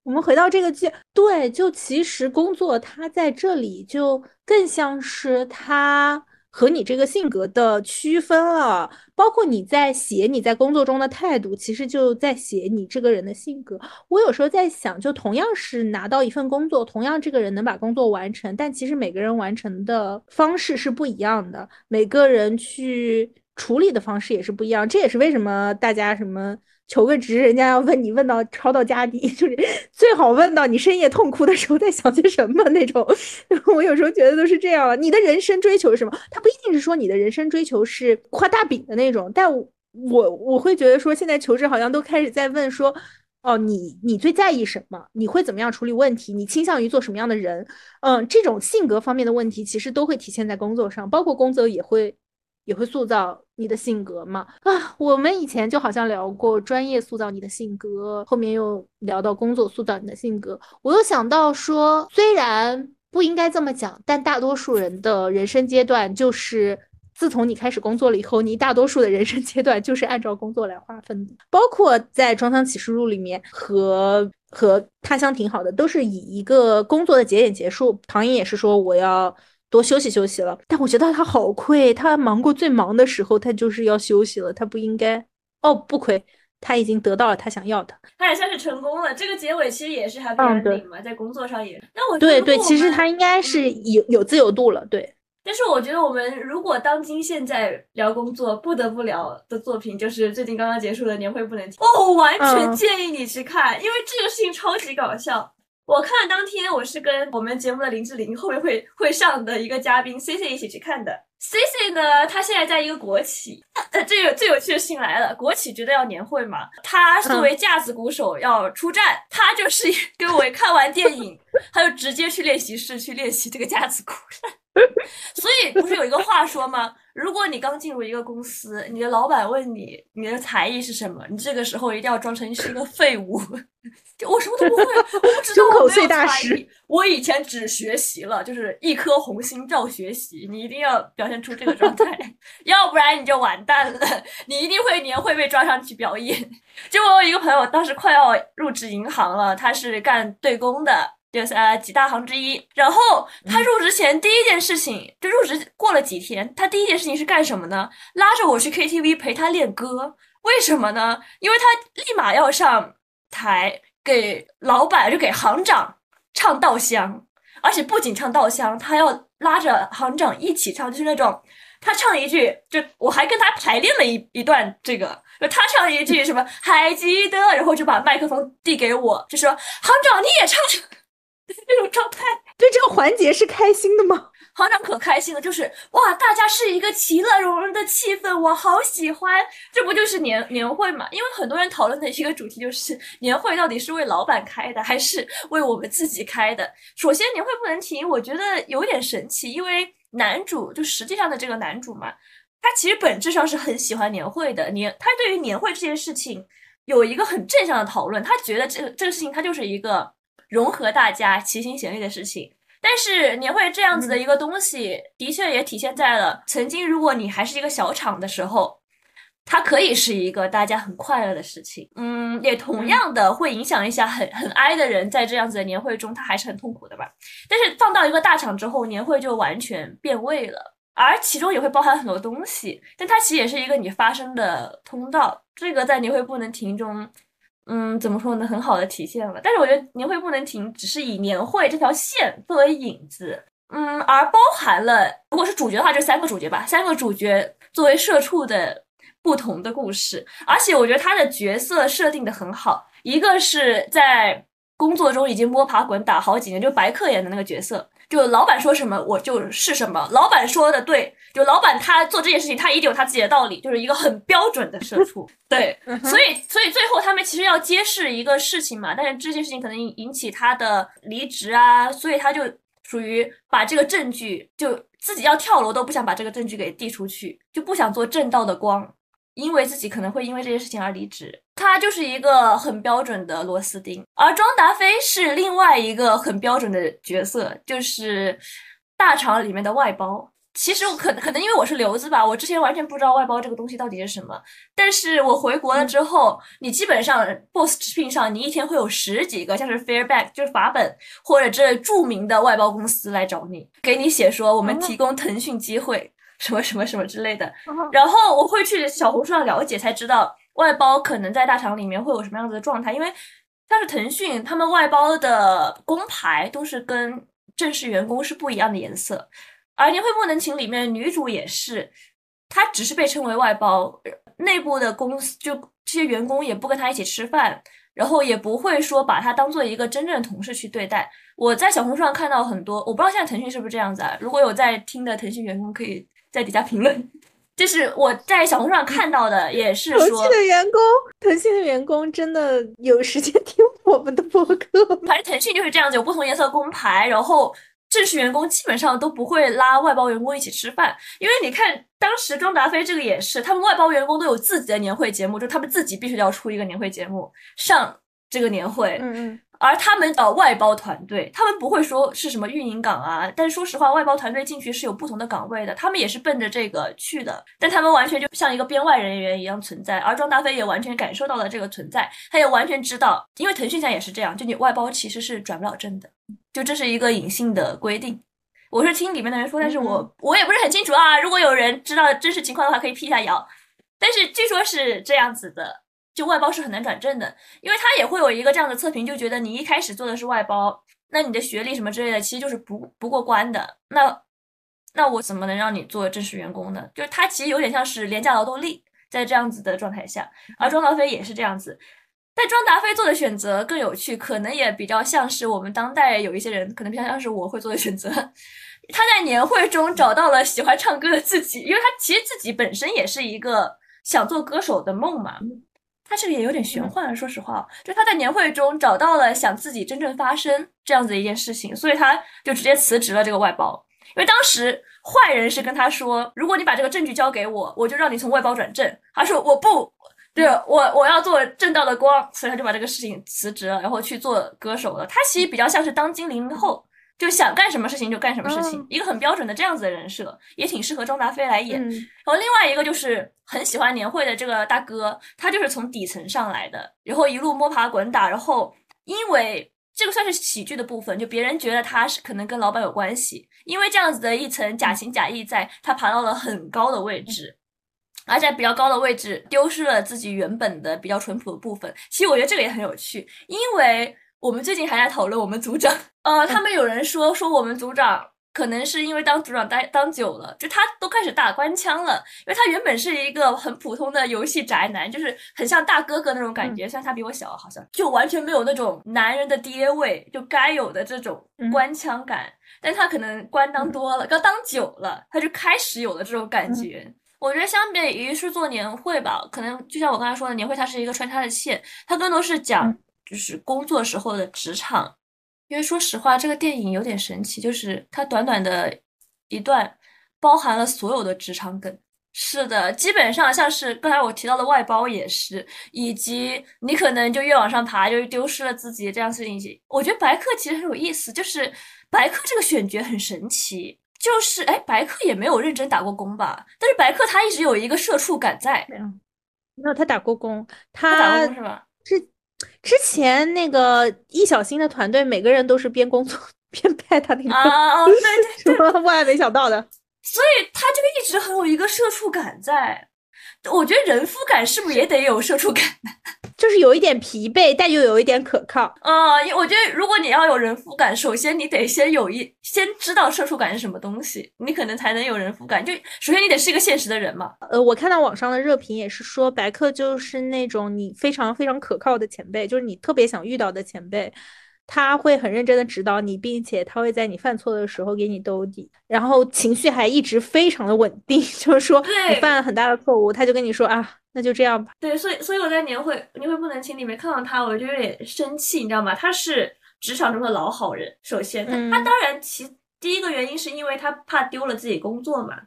我们回到这个剧，对，就其实工作它在这里就更像是它和你这个性格的区分了，包括你在写你在工作中的态度，其实就在写你这个人的性格。我有时候在想，就同样是拿到一份工作，同样这个人能把工作完成，但其实每个人完成的方式是不一样的，每个人去处理的方式也是不一样。这也是为什么大家什么求个职，人家要问你问到抄到家底，就是最好问到你深夜痛哭的时候在想些什么那种。我有时候觉得都是这样了，你的人生追求是什么？它不一定是说你的人生追求是画大饼的那种，但我会觉得说现在求职好像都开始在问说，哦，你最在意什么？你会怎么样处理问题？你倾向于做什么样的人？这种性格方面的问题其实都会体现在工作上，包括工作也会也会塑造你的性格嘛。啊，我们以前就好像聊过专业塑造你的性格，后面又聊到工作塑造你的性格，我又想到说，虽然不应该这么讲，但大多数人的人生阶段就是自从你开始工作了以后，你大多数的人生阶段就是按照工作来划分的，包括在《装腔启示录》里面和他乡挺好的，都是以一个工作的节点结束。唐寅也是说我要多休息休息了，但我觉得他好愧，他忙过最忙的时候，他就是要休息了，他不应该，哦不愧，他已经得到了他想要的，他也算是成功了。这个结尾其实也是 happy ending 嘛，在工作上也。那我觉得对，其实他应该是有自由度了，对。但是我觉得我们如果当今现在聊工作不得不聊的作品，就是最近刚刚结束的年会不能停，我完全建议你去看，因为这个事情超级搞笑。我看当天我是跟我们节目的林志玲后面会上的一个嘉宾 CC 一起去看的。CC 呢，他现在在一个国企，这个最有趣的事情来了，国企觉得要年会嘛，他作为架子鼓手要出战，他就是跟我看完电影他就直接去练习室去练习这个架子鼓所以不是有一个话说吗，如果你刚进入一个公司，你的老板问你你的才艺是什么，你这个时候一定要装成是一个废物就我什么都不会，我不知道，我没有才艺，胸口碎大石，我以前只学习了就是一颗红心照学习，你一定要表现出这个状态要不然你就完蛋了，你一定会年会被抓上去表演。就我有一个朋友当时快要入职银行了，他是干对公的，就是几大行之一，然后他入职前第一件事情，就入职过了几天，他第一件事情是干什么呢，拉着我去 KTV 陪他练歌。为什么呢，因为他立马要上台给老板就给行长唱稻香，而且不仅唱稻香，他要拉着行长一起唱，就是那种他唱一句，就我还跟他排练了一段这个，就他唱一句什么还记得，然后就把麦克风递给我，就说行长你也唱这种状态。对，这个环节是开心的吗？行长可开心了，就是哇，大家是一个其乐融融的气氛，我好喜欢。这不就是年会嘛？因为很多人讨论的一个主题就是年会到底是为老板开的还是为我们自己开的。首先年会不能停，我觉得有点神奇，因为男主就实际上的这个男主嘛，他其实本质上是很喜欢年会的，他对于年会这件事情有一个很正向的讨论，他觉得这个事情他就是一个融合大家齐心协力的事情。但是年会这样子的一个东西的确也体现在了曾经如果你还是一个小厂的时候，它可以是一个大家很快乐的事情，也同样的会影响一下很哀的人，在这样子的年会中他还是很痛苦的吧。但是放到一个大厂之后，年会就完全变味了，而其中也会包含很多东西，但它其实也是一个你发声的通道，这个在年会不能停中怎么说呢，很好的体现了。但是我觉得年会不能停只是以年会这条线作为引子，而包含了如果是主角的话就三个主角作为社畜的不同的故事。而且我觉得他的角色设定的很好，一个是在工作中已经摸爬滚打好几年，就白客演的那个角色，就老板说什么我就是什么，老板说的对，就老板他做这件事情他一定有他自己的道理，就是一个很标准的社畜。对，所以最后他们其实要揭示一个事情嘛，但是这件事情可能引起他的离职啊，所以他就属于把这个证据就自己要跳楼都不想把这个证据给递出去，就不想做正道的光，因为自己可能会因为这件事情而离职。他就是一个很标准的螺丝钉。而庄达菲是另外一个很标准的角色，就是大厂里面的外包。其实我可能因为我是留子吧，我之前完全不知道外包这个东西到底是什么，但是我回国了之后，你基本上 boss 直聘上你一天会有10几个像是 Fairbank 就是法本或者这著名的外包公司来找你，给你写说我们提供腾讯机会什么什么什么之类的。然后我会去小红书上了解才知道外包可能在大厂里面会有什么样子的状态，因为像是腾讯他们外包的工牌都是跟正式员工是不一样的颜色。而年会不能停里面女主也是，她只是被称为外包，内部的公司就这些员工也不跟她一起吃饭，然后也不会说把她当做一个真正的同事去对待。我在小红书上看到很多，我不知道现在腾讯是不是这样子啊，如果有在听的腾讯员工可以在底下评论，就是我在小红书上看到的也是说腾讯的员工真的有时间听我们的播客，反正腾讯就是这样子，有不同颜色工牌，然后正式员工基本上都不会拉外包员工一起吃饭，因为你看当时庄达菲这个也是，他们外包员工都有自己的年会节目，就他们自己必须要出一个年会节目上这个年会，而他们外包团队，他们不会说是什么运营岗啊，但是说实话，外包团队进去是有不同的岗位的，他们也是奔着这个去的，但他们完全就像一个编外人员一样存在，而庄达菲也完全感受到了这个存在，他也完全知道，因为腾讯现在也是这样，就你外包其实是转不了正的，就这是一个隐性的规定。我是听里面的人说，但是我也不是很清楚啊，如果有人知道真实情况的话，可以辟一下谣，但是据说是这样子的。就外包是很难转正的，因为他也会有一个这样的测评，就觉得你一开始做的是外包，那你的学历什么之类的其实就是不过关的，那我怎么能让你做正式员工呢？就是他其实有点像是廉价劳动力，在这样子的状态下，而庄达菲也是这样子，但庄达菲做的选择更有趣，可能也比较像是我们当代有一些人可能比较像是我会做的选择，他在年会中找到了喜欢唱歌的自己，因为他其实自己本身也是一个想做歌手的梦嘛，他这个也有点玄幻了，说实话，就他在年会中找到了想自己真正发声这样子的一件事情，所以他就直接辞职了这个外包。因为当时坏人是跟他说，如果你把这个证据交给我，我就让你从外包转正。他说我不，对，我要做正道的光，所以他就把这个事情辞职了，然后去做歌手了。他其实比较像是当今00后，就想干什么事情就干什么事情，一个很标准的这样子的人设，也挺适合庄达菲来演。然后另外一个就是很喜欢年会的这个大哥，他就是从底层上来的，然后一路摸爬滚打，然后因为这个算是喜剧的部分，就别人觉得他是可能跟老板有关系，因为这样子的一层假情假意在，他爬到了很高的位置，而在比较高的位置丢失了自己原本的比较淳朴的部分。其实我觉得这个也很有趣，因为我们最近还在讨论我们组长，他们有人说我们组长可能是因为当组长当久了，就他都开始打官腔了，因为他原本是一个很普通的游戏宅男，就是很像大哥哥那种感觉，虽然他比我小，好像就完全没有那种男人的爹味，就该有的这种官腔感，但他可能官当多了，当久了，他就开始有了这种感觉。我觉得相比于是做年会吧，可能就像我刚才说的，年会它是一个穿插的线，它更多是讲就是工作时候的职场，因为说实话这个电影有点神奇，就是它短短的一段包含了所有的职场梗。是的，基本上像是刚才我提到的外包也是，以及你可能就越往上爬就丢失了自己这样事情。我觉得白客其实很有意思，就是白客这个选角很神奇，就是白客也没有认真打过工吧，但是白客他一直有一个社畜感在。没有，他打过工，他打过工是吧？是之前那个易小星的团队每个人都是边工作边拍他那个对什么万万没想到的，所以他这个一直很有一个社畜感在。我觉得人夫感是不是也得有社畜感，就是有一点疲惫但又有一点可靠。我觉得如果你要有人夫感，首先你得先知道社畜感是什么东西，你可能才能有人夫感，就首先你得是一个现实的人嘛。我看到网上的热评也是说，白客就是那种你非常非常可靠的前辈，就是你特别想遇到的前辈，他会很认真的指导你，并且他会在你犯错的时候给你兜底，然后情绪还一直非常的稳定，就是说你犯了很大的错误，他就跟你说啊，那就这样吧。对，所以我在年会不能请你没看到他，我就有点生气，你知道吗？他是职场中的老好人，首先他当然其第一个原因是因为他怕丢了自己工作嘛，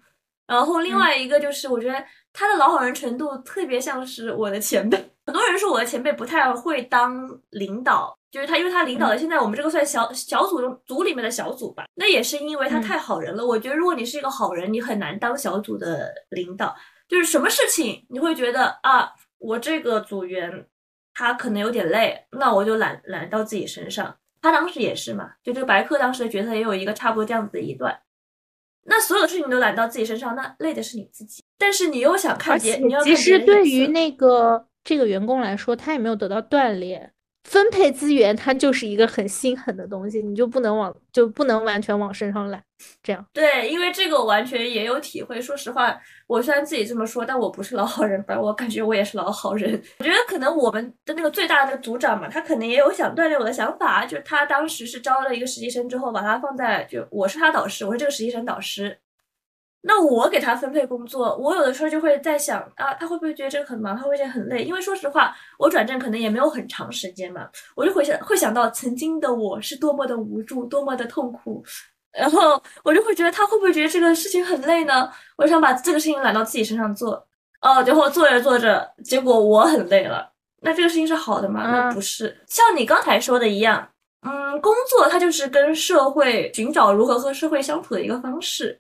然后另外一个就是我觉得他的老好人程度特别像是我的前辈，很多人说我的前辈不太会当领导，就是他，因为他领导的现在我们这个算小组里面的小组吧，那也是因为他太好人了。我觉得如果你是一个好人，你很难当小组的领导，就是什么事情你会觉得啊，我这个组员他可能有点累，那我就揽到自己身上。他当时也是嘛，就这个白客当时的角色也有一个差不多这样子的一段，那所有的事情都揽到自己身上，那累的是你自己，但是你又想看别人，其实对于那个这个员工来说，他也没有得到锻炼，分配资源它就是一个很心狠的东西，你就不能完全往身上揽，这样。对，因为这个我完全也有体会，说实话我虽然自己这么说，但我不是老好人吧，我感觉我也是老好人。我觉得可能我们的那个最大的组长嘛，他可能也有想锻炼我的想法，就是他当时是招了一个实习生之后把他放在，就我是他导师，我是这个实习生导师，那我给他分配工作，我有的时候就会在想啊，他会不会觉得这个很忙，他会觉得很累，因为说实话我转正可能也没有很长时间嘛，我就会想到曾经的我是多么的无助，多么的痛苦，然后我就会觉得他会不会觉得这个事情很累呢？我想把这个事情揽到自己身上做，哦，然后做着做着，结果我很累了。那这个事情是好的吗？那不是。像你刚才说的一样，工作它就是跟社会寻找如何和社会相处的一个方式。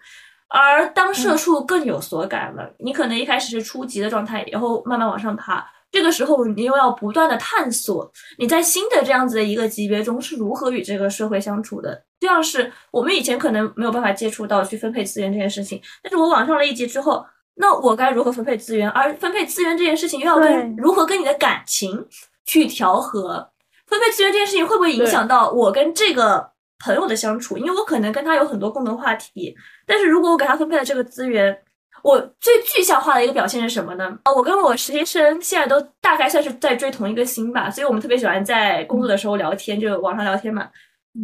而当社畜更有所感了，你可能一开始是初级的状态，然后慢慢往上爬。这个时候你又要不断的探索你在新的这样子的一个级别中是如何与这个社会相处的，这样是我们以前可能没有办法接触到去分配资源这件事情，但是我往上了一级之后，那我该如何分配资源，而分配资源这件事情又要跟如何跟你的感情去调和，分配资源这件事情会不会影响到我跟这个朋友的相处，因为我可能跟他有很多共同话题，但是如果我给他分配了这个资源，我最具象化的一个表现是什么呢？我跟我实习生现在都大概算是在追同一个星吧，所以我们特别喜欢在工作的时候聊天，就网上聊天嘛。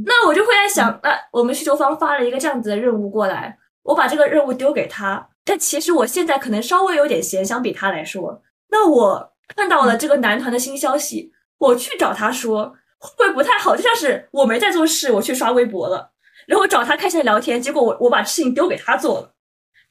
那我就会在想，我们需求方发了一个这样子的任务过来，我把这个任务丢给他，但其实我现在可能稍微有点闲，相比他来说，那我看到了这个男团的新消息，我去找他说，会不会不太好？就像是我没在做事，我去刷微博了，然后找他开始聊天，结果我把事情丢给他做了。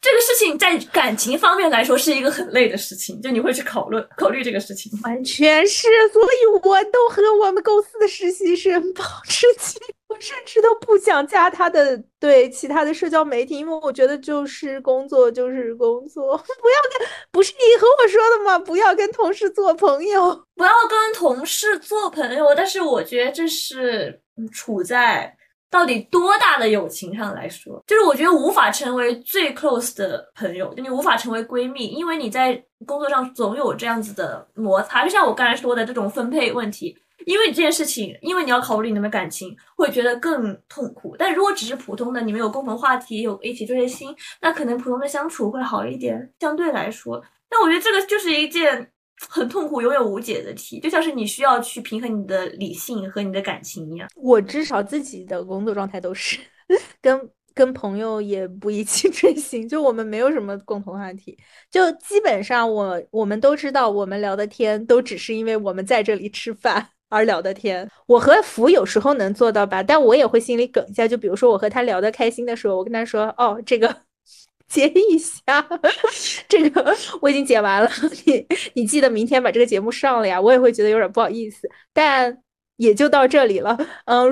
这个事情在感情方面来说是一个很累的事情，就你会去考虑这个事情，完全是。所以我都和我们公司的实习生保持距离，我甚至都不想加他的对其他的社交媒体，因为我觉得就是工作就是工作，不要跟，不是你和我说的吗？不要跟同事做朋友，不要跟同事做朋友。但是我觉得这是处在到底多大的友情上来说，就是我觉得无法成为最 close 的朋友，你无法成为闺蜜，因为你在工作上总有这样子的摩擦，就像我刚才说的这种分配问题，因为这件事情，因为你要考虑你们的感情，会觉得更痛苦。但如果只是普通的，你们有共同话题，有一起追追星，那可能普通的相处会好一点，相对来说。但我觉得这个就是一件很痛苦，永远无解的题，就像是你需要去平衡你的理性和你的感情一样。我至少自己的工作状态都是跟朋友也不一起追星，就我们没有什么共同话题，就基本上我们都知道，我们聊的天都只是因为我们在这里吃饭而聊的天。我和福有时候能做到吧，但我也会心里梗一下，就比如说我和他聊得开心的时候，我跟他说，哦，这个结一下，这个我已经结完了，你记得明天把这个节目上了呀。我也会觉得有点不好意思，但也就到这里了。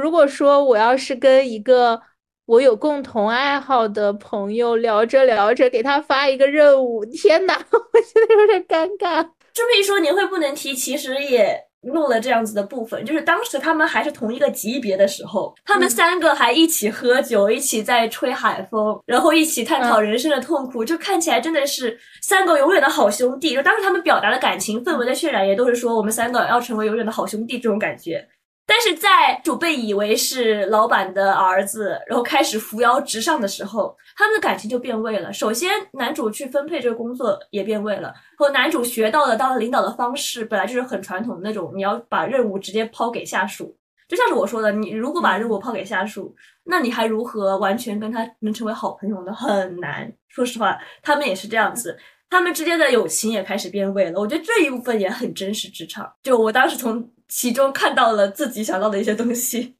如果说我要是跟一个我有共同爱好的朋友聊着聊着给他发一个任务，天哪，我觉得有点尴尬。这么一说，年会不能提其实也弄了这样子的部分，就是当时他们还是同一个级别的时候，他们三个还一起喝酒，一起在吹海风，然后一起探讨人生的痛苦，就看起来真的是三个永远的好兄弟。就当时他们表达的感情氛围的渲染也都是说我们三个要成为永远的好兄弟这种感觉。但是在主被以为是老板的儿子，然后开始扶摇直上的时候，他们的感情就变味了。首先男主去分配这个工作也变味了，和男主学到的当领导的方式本来就是很传统的那种，你要把任务直接抛给下属，就像是我说的，你如果把任务抛给下属，那你还如何完全跟他能成为好朋友呢？很难。说实话，他们也是这样子，他们之间的友情也开始变味了。我觉得这一部分也很真实职场，就我当时从其中看到了自己想到的一些东西。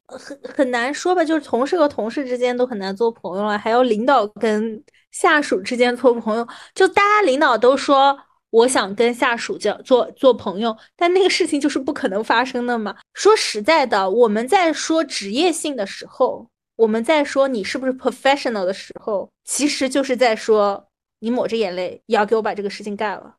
很难说吧，就是同事和同事之间都很难做朋友了，还有领导跟下属之间做朋友。就大家领导都说我想跟下属做朋友，但那个事情就是不可能发生的嘛。说实在的，我们在说职业性的时候，我们在说你是不是 professional 的时候，其实就是在说你抹着眼泪也要给我把这个事情干了。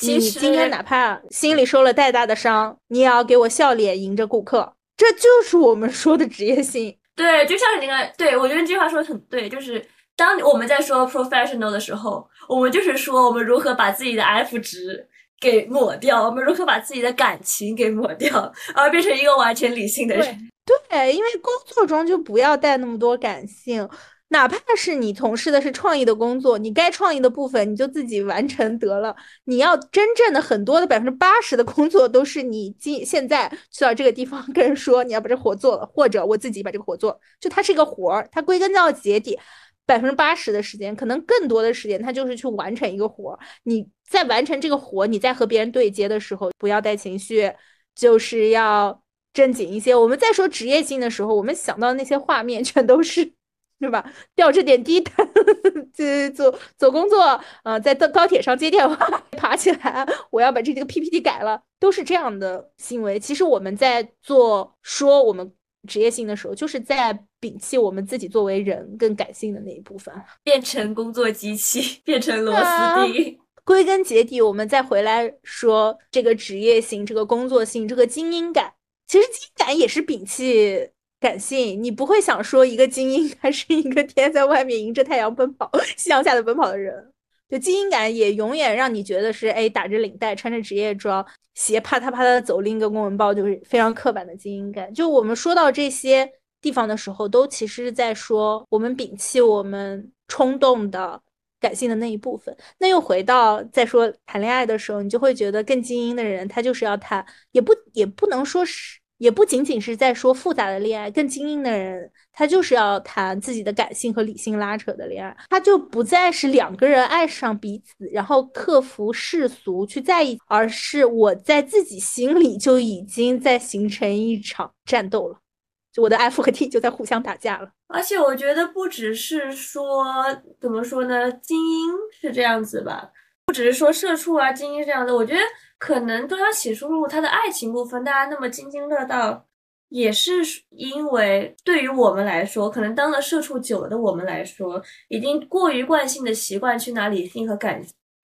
你今天哪怕心里受了再大的伤，你也要给我笑脸迎着顾客，这就是我们说的职业性。对，就像是那个，对，我觉得这句话说的很对，就是当我们在说 professional 的时候，我们就是说我们如何把自己的 F 值给抹掉，我们如何把自己的感情给抹掉，而变成一个完全理性的人。 对，因为工作中就不要带那么多感性，哪怕是你从事的是创意的工作，你该创意的部分你就自己完成得了。你要真正的很多的 80% 的工作都是你现在去到这个地方跟人说你要把这活做了，或者我自己把这个活做，就它是一个活，它归根到结底 80% 的时间，可能更多的时间它就是去完成一个活。你在完成这个活，你在和别人对接的时候不要带情绪，就是要正经一些。我们在说职业性的时候，我们想到那些画面全都是对吧？吊着点滴，做工作啊，在高铁上接电话，爬起来，我要把这个 PPT 改了，都是这样的行为。其实我们在说我们职业性的时候，就是在摒弃我们自己作为人更感性的那一部分，变成工作机器，变成螺丝钉。归根结底，我们再回来说这个职业性、这个工作性、这个精英感，其实精英感也是摒弃感性。你不会想说一个精英还是一个天在外面迎着太阳奔跑、夕阳下的奔跑的人。就精英感也永远让你觉得是打着领带、穿着职业装、鞋啪嗒啪嗒的走，拎个公文包，就是非常刻板的精英感。就我们说到这些地方的时候，都其实在说我们摒弃我们冲动的感性的那一部分。那又回到再说谈恋爱的时候，你就会觉得更精英的人他就是要谈，也不能说是，也不仅仅是在说复杂的恋爱，更精英的人他就是要谈自己的感性和理性拉扯的恋爱，他就不再是两个人爱上彼此然后克服世俗去在一起，而是我在自己心里就已经在形成一场战斗了，就我的 F 和 T 就在互相打架了。而且我觉得不只是说怎么说呢，精英是这样子吧，不只是说社畜啊精英是这样子，我觉得可能东方喜书录它的爱情部分大家那么津津乐道，也是因为对于我们来说，可能当了社畜久了的我们来说，已经过于惯性的习惯去拿理性和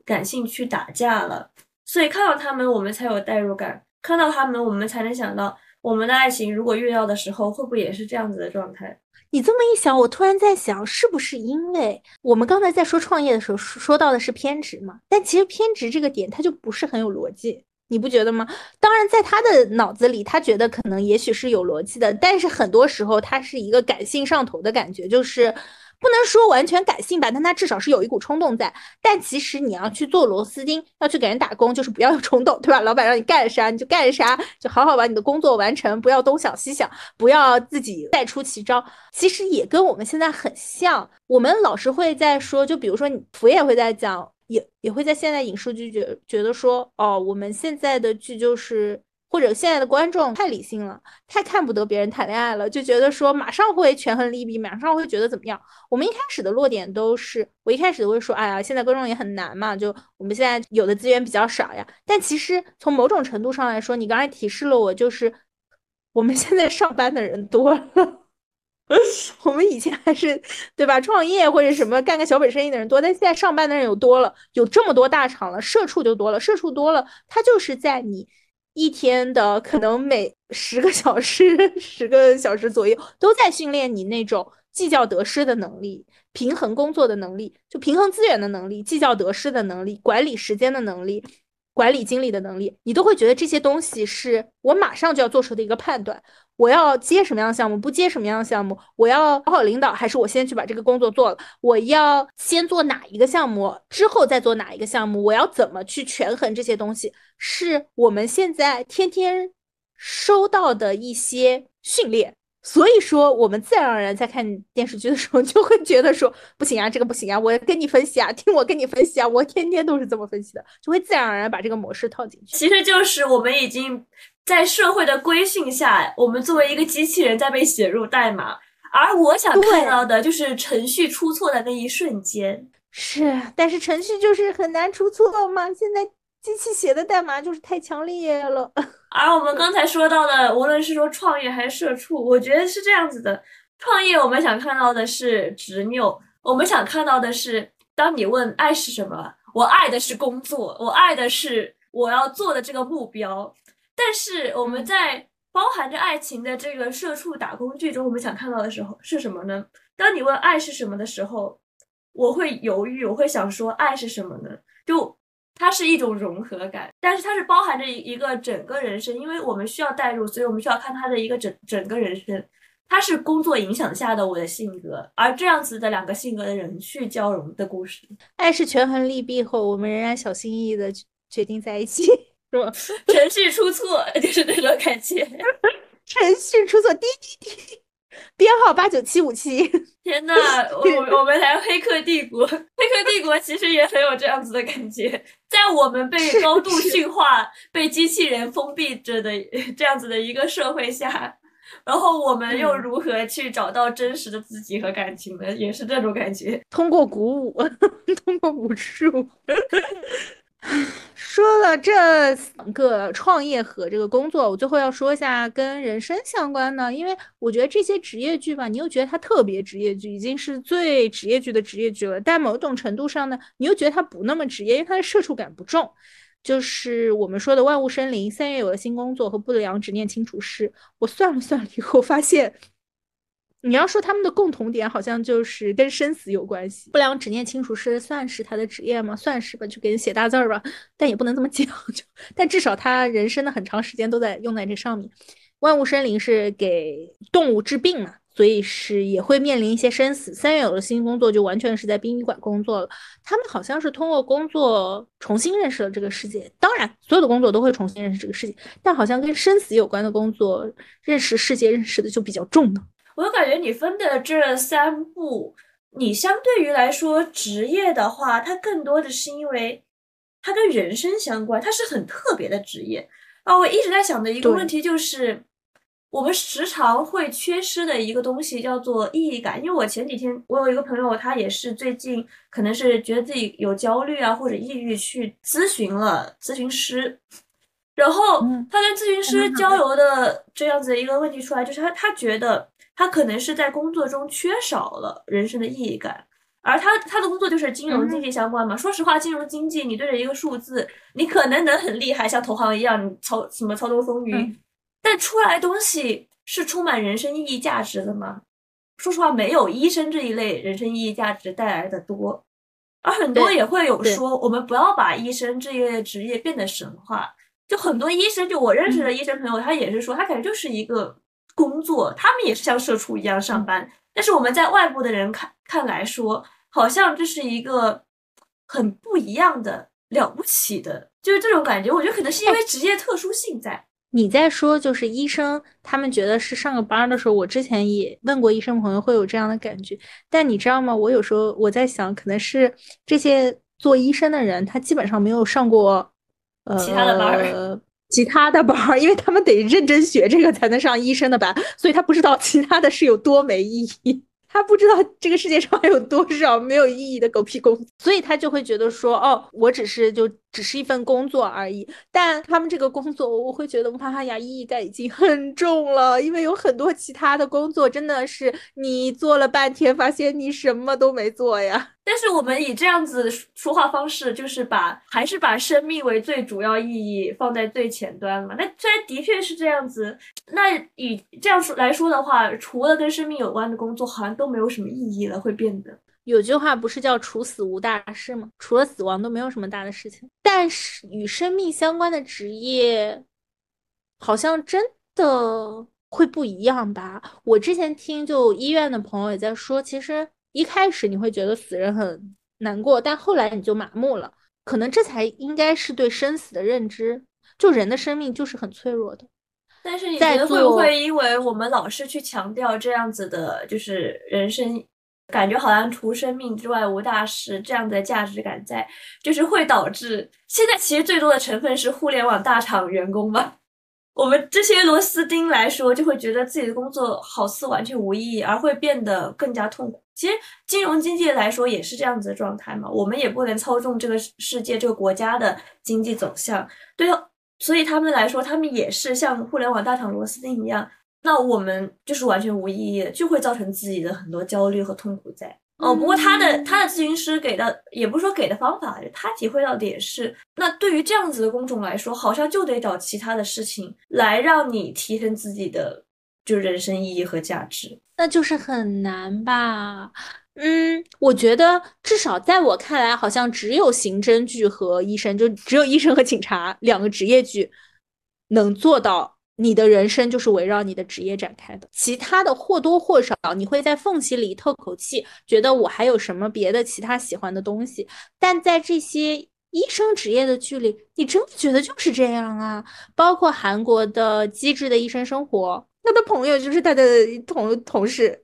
感性去打架了，所以看到他们我们才有代入感，看到他们我们才能想到我们的爱情如果遇到的时候会不会也是这样子的状态。你这么一想，我突然在想，是不是因为我们刚才在说创业的时候说到的是偏执嘛？但其实偏执这个点它就不是很有逻辑，你不觉得吗？当然在他的脑子里他觉得可能也许是有逻辑的，但是很多时候他是一个感性上头的感觉，就是不能说完全感性吧，但他至少是有一股冲动在。但其实你要去做螺丝钉，要去给人打工，就是不要有冲动，对吧？老板让你干啥你就干啥，就好好把你的工作完成，不要东想西想，不要自己再出奇招。其实也跟我们现在很像，我们老是会在说，就比如说福也会在讲，也会在现在影视剧觉得说，哦，我们现在的剧就是或者现在的观众太理性了，太看不得别人谈恋爱了，就觉得说马上会权衡利弊，马上会觉得怎么样。我们一开始的落点都是，我一开始会说，哎呀，现在观众也很难嘛，就我们现在有的资源比较少呀。但其实从某种程度上来说，你刚才提示了我，就是我们现在上班的人多了。我们以前还是对吧，创业或者什么干个小本生意的人多，但现在上班的人有多了，有这么多大厂了，社畜就多了，社畜多了，它就是在你一天的可能每十个小时左右都在训练你那种计较得失的能力，平衡工作的能力，就平衡资源的能力，计较得失的能力，管理时间的能力，管理精力的能力。你都会觉得这些东西是我马上就要做出的一个判断，我要接什么样的项目，不接什么样的项目，我要讨好领导还是我先去把这个工作做了，我要先做哪一个项目之后再做哪一个项目，我要怎么去权衡这些东西，是我们现在天天收到的一些训练。所以说我们自然而然在看电视剧的时候就会觉得说，不行啊，这个不行啊，我跟你分析啊，听我跟你分析啊，我天天都是这么分析的，就会自然而然把这个模式套进去。其实就是我们已经在社会的规训下，我们作为一个机器人在被写入代码，而我想看到的就是程序出错的那一瞬间。是，但是程序就是很难出错嘛，现在机器写的代码就是太强烈了。而我们刚才说到的，无论是说创业还是社畜，我觉得是这样子的。创业我们想看到的是执拗，我们想看到的是，当你问爱是什么，我爱的是工作，我爱的是我要做的这个目标。但是我们在包含着爱情的这个社畜打工剧中，我们想看到的时候是什么呢？当你问爱是什么的时候，我会犹豫，我会想说爱是什么呢？就它是一种融合感，但是它是包含着一个整个人生，因为我们需要代入，所以我们需要看它的一个整个人生。它是工作影响下的我的性格，而这样子的两个性格的人去交融的故事。爱是权衡利弊后，我们仍然小心翼翼的决定在一起，是吧？程序出错就是那种感觉，程序出错，滴滴滴，编号89757。天哪，我们来黑客帝国，黑客帝国其实也很有这样子的感觉，在我们被高度驯化、被机器人封闭着的这样子的一个社会下，然后我们又如何去找到真实的自己和感情呢？也是这种感觉，通过鼓舞，通过武术。说了这两个创业和这个工作，我最后要说一下跟人生相关的，因为我觉得这些职业剧吧，你又觉得它特别职业剧，已经是最职业剧的职业剧了，但某种程度上呢，你又觉得它不那么职业，因为它的社畜感不重。就是我们说的万物生灵，3月有了新工作和不良执念清除师，我算了算了以后发现，你要说他们的共同点好像就是跟生死有关系。不良执念清除师算是他的职业吗？算是吧，就给你写大字儿吧，但也不能这么讲，但至少他人生的很长时间都在用在这上面。万物生灵是给动物治病嘛，所以是也会面临一些生死。3月有了新工作就完全是在殡仪馆工作了，他们好像是通过工作重新认识了这个世界，当然所有的工作都会重新认识这个世界，但好像跟生死有关的工作认识世界认识的就比较重呢。我就感觉你分的这三部，你相对于来说职业的话，它更多的是因为它跟人生相关，它是很特别的职业啊。我一直在想的一个问题就是我们时常会缺失的一个东西叫做意义感。因为我前几天我有一个朋友，他也是最近可能是觉得自己有焦虑啊或者抑郁，去咨询了咨询师，然后他跟咨询师交流的这样子一个问题出来，就是他觉得他可能是在工作中缺少了人生的意义感。而他的工作就是金融经济相关嘛，说实话金融经济你对着一个数字你可能很厉害，像投行一样你什么操纵风云，但出来东西是充满人生意义价值的吗？说实话没有医生这一类人生意义价值带来的多。而很多也会有说我们不要把医生这一类职业变得神话，就很多医生，就我认识的医生朋友他也是说他感觉就是一个工作，他们也是像社畜一样上班，但是我们在外部的人看来说好像这是一个很不一样的了不起的，就是这种感觉。我觉得可能是因为职业特殊性在。你在说就是医生他们觉得是上个班的时候，我之前也问过医生朋友会有这样的感觉，但你知道吗，我有时候我在想可能是这些做医生的人他基本上没有上过其他的班，因为他们得认真学这个才能上医生的班，所以他不知道其他的是有多没意义，他不知道这个世界上还有多少没有意义的狗屁工作，所以他就会觉得说哦，我只是一份工作而已。但他们这个工作我会觉得哈哈呀，意义感已经很重了，因为有很多其他的工作真的是你做了半天发现你什么都没做呀。但是我们以这样子说话方式就是还是把生命为最主要意义放在最前端嘛。那虽然的确是这样子，那以这样来说的话，除了跟生命有关的工作好像都没有什么意义了，会变得。有句话不是叫除死无大事吗？除了死亡都没有什么大的事情。但是与生命相关的职业好像真的会不一样吧。我之前听就医院的朋友也在说，其实一开始你会觉得死人很难过，但后来你就麻木了，可能这才应该是对生死的认知，就人的生命就是很脆弱的。但是你觉得会不会因为我们老是去强调这样子的就是人生感觉好像除生命之外无大事这样的价值感在，就是会导致现在其实最多的成分是互联网大厂员工吧，我们这些螺丝钉来说就会觉得自己的工作好似完全无意义，而会变得更加痛苦。其实金融经济来说也是这样子的状态嘛，我们也不能操纵这个世界这个国家的经济走向，对，所以他们来说他们也是像互联网大厂螺丝钉一样，那我们就是完全无意义，就会造成自己的很多焦虑和痛苦在。不过他的咨询师给的也不是说给的方法，他体会到的也是，那对于这样子的工种来说好像就得找其他的事情来让你提升自己的就人生意义和价值，那就是很难吧。我觉得至少在我看来好像只有刑侦剧和医生，就只有医生和警察两个职业剧能做到你的人生就是围绕你的职业展开的，其他的或多或少你会在缝隙里透口气，觉得我还有什么别的其他喜欢的东西，但在这些医生职业的剧里你真的觉得就是这样啊。包括韩国的机智的医生生活，他的朋友就是他的同事，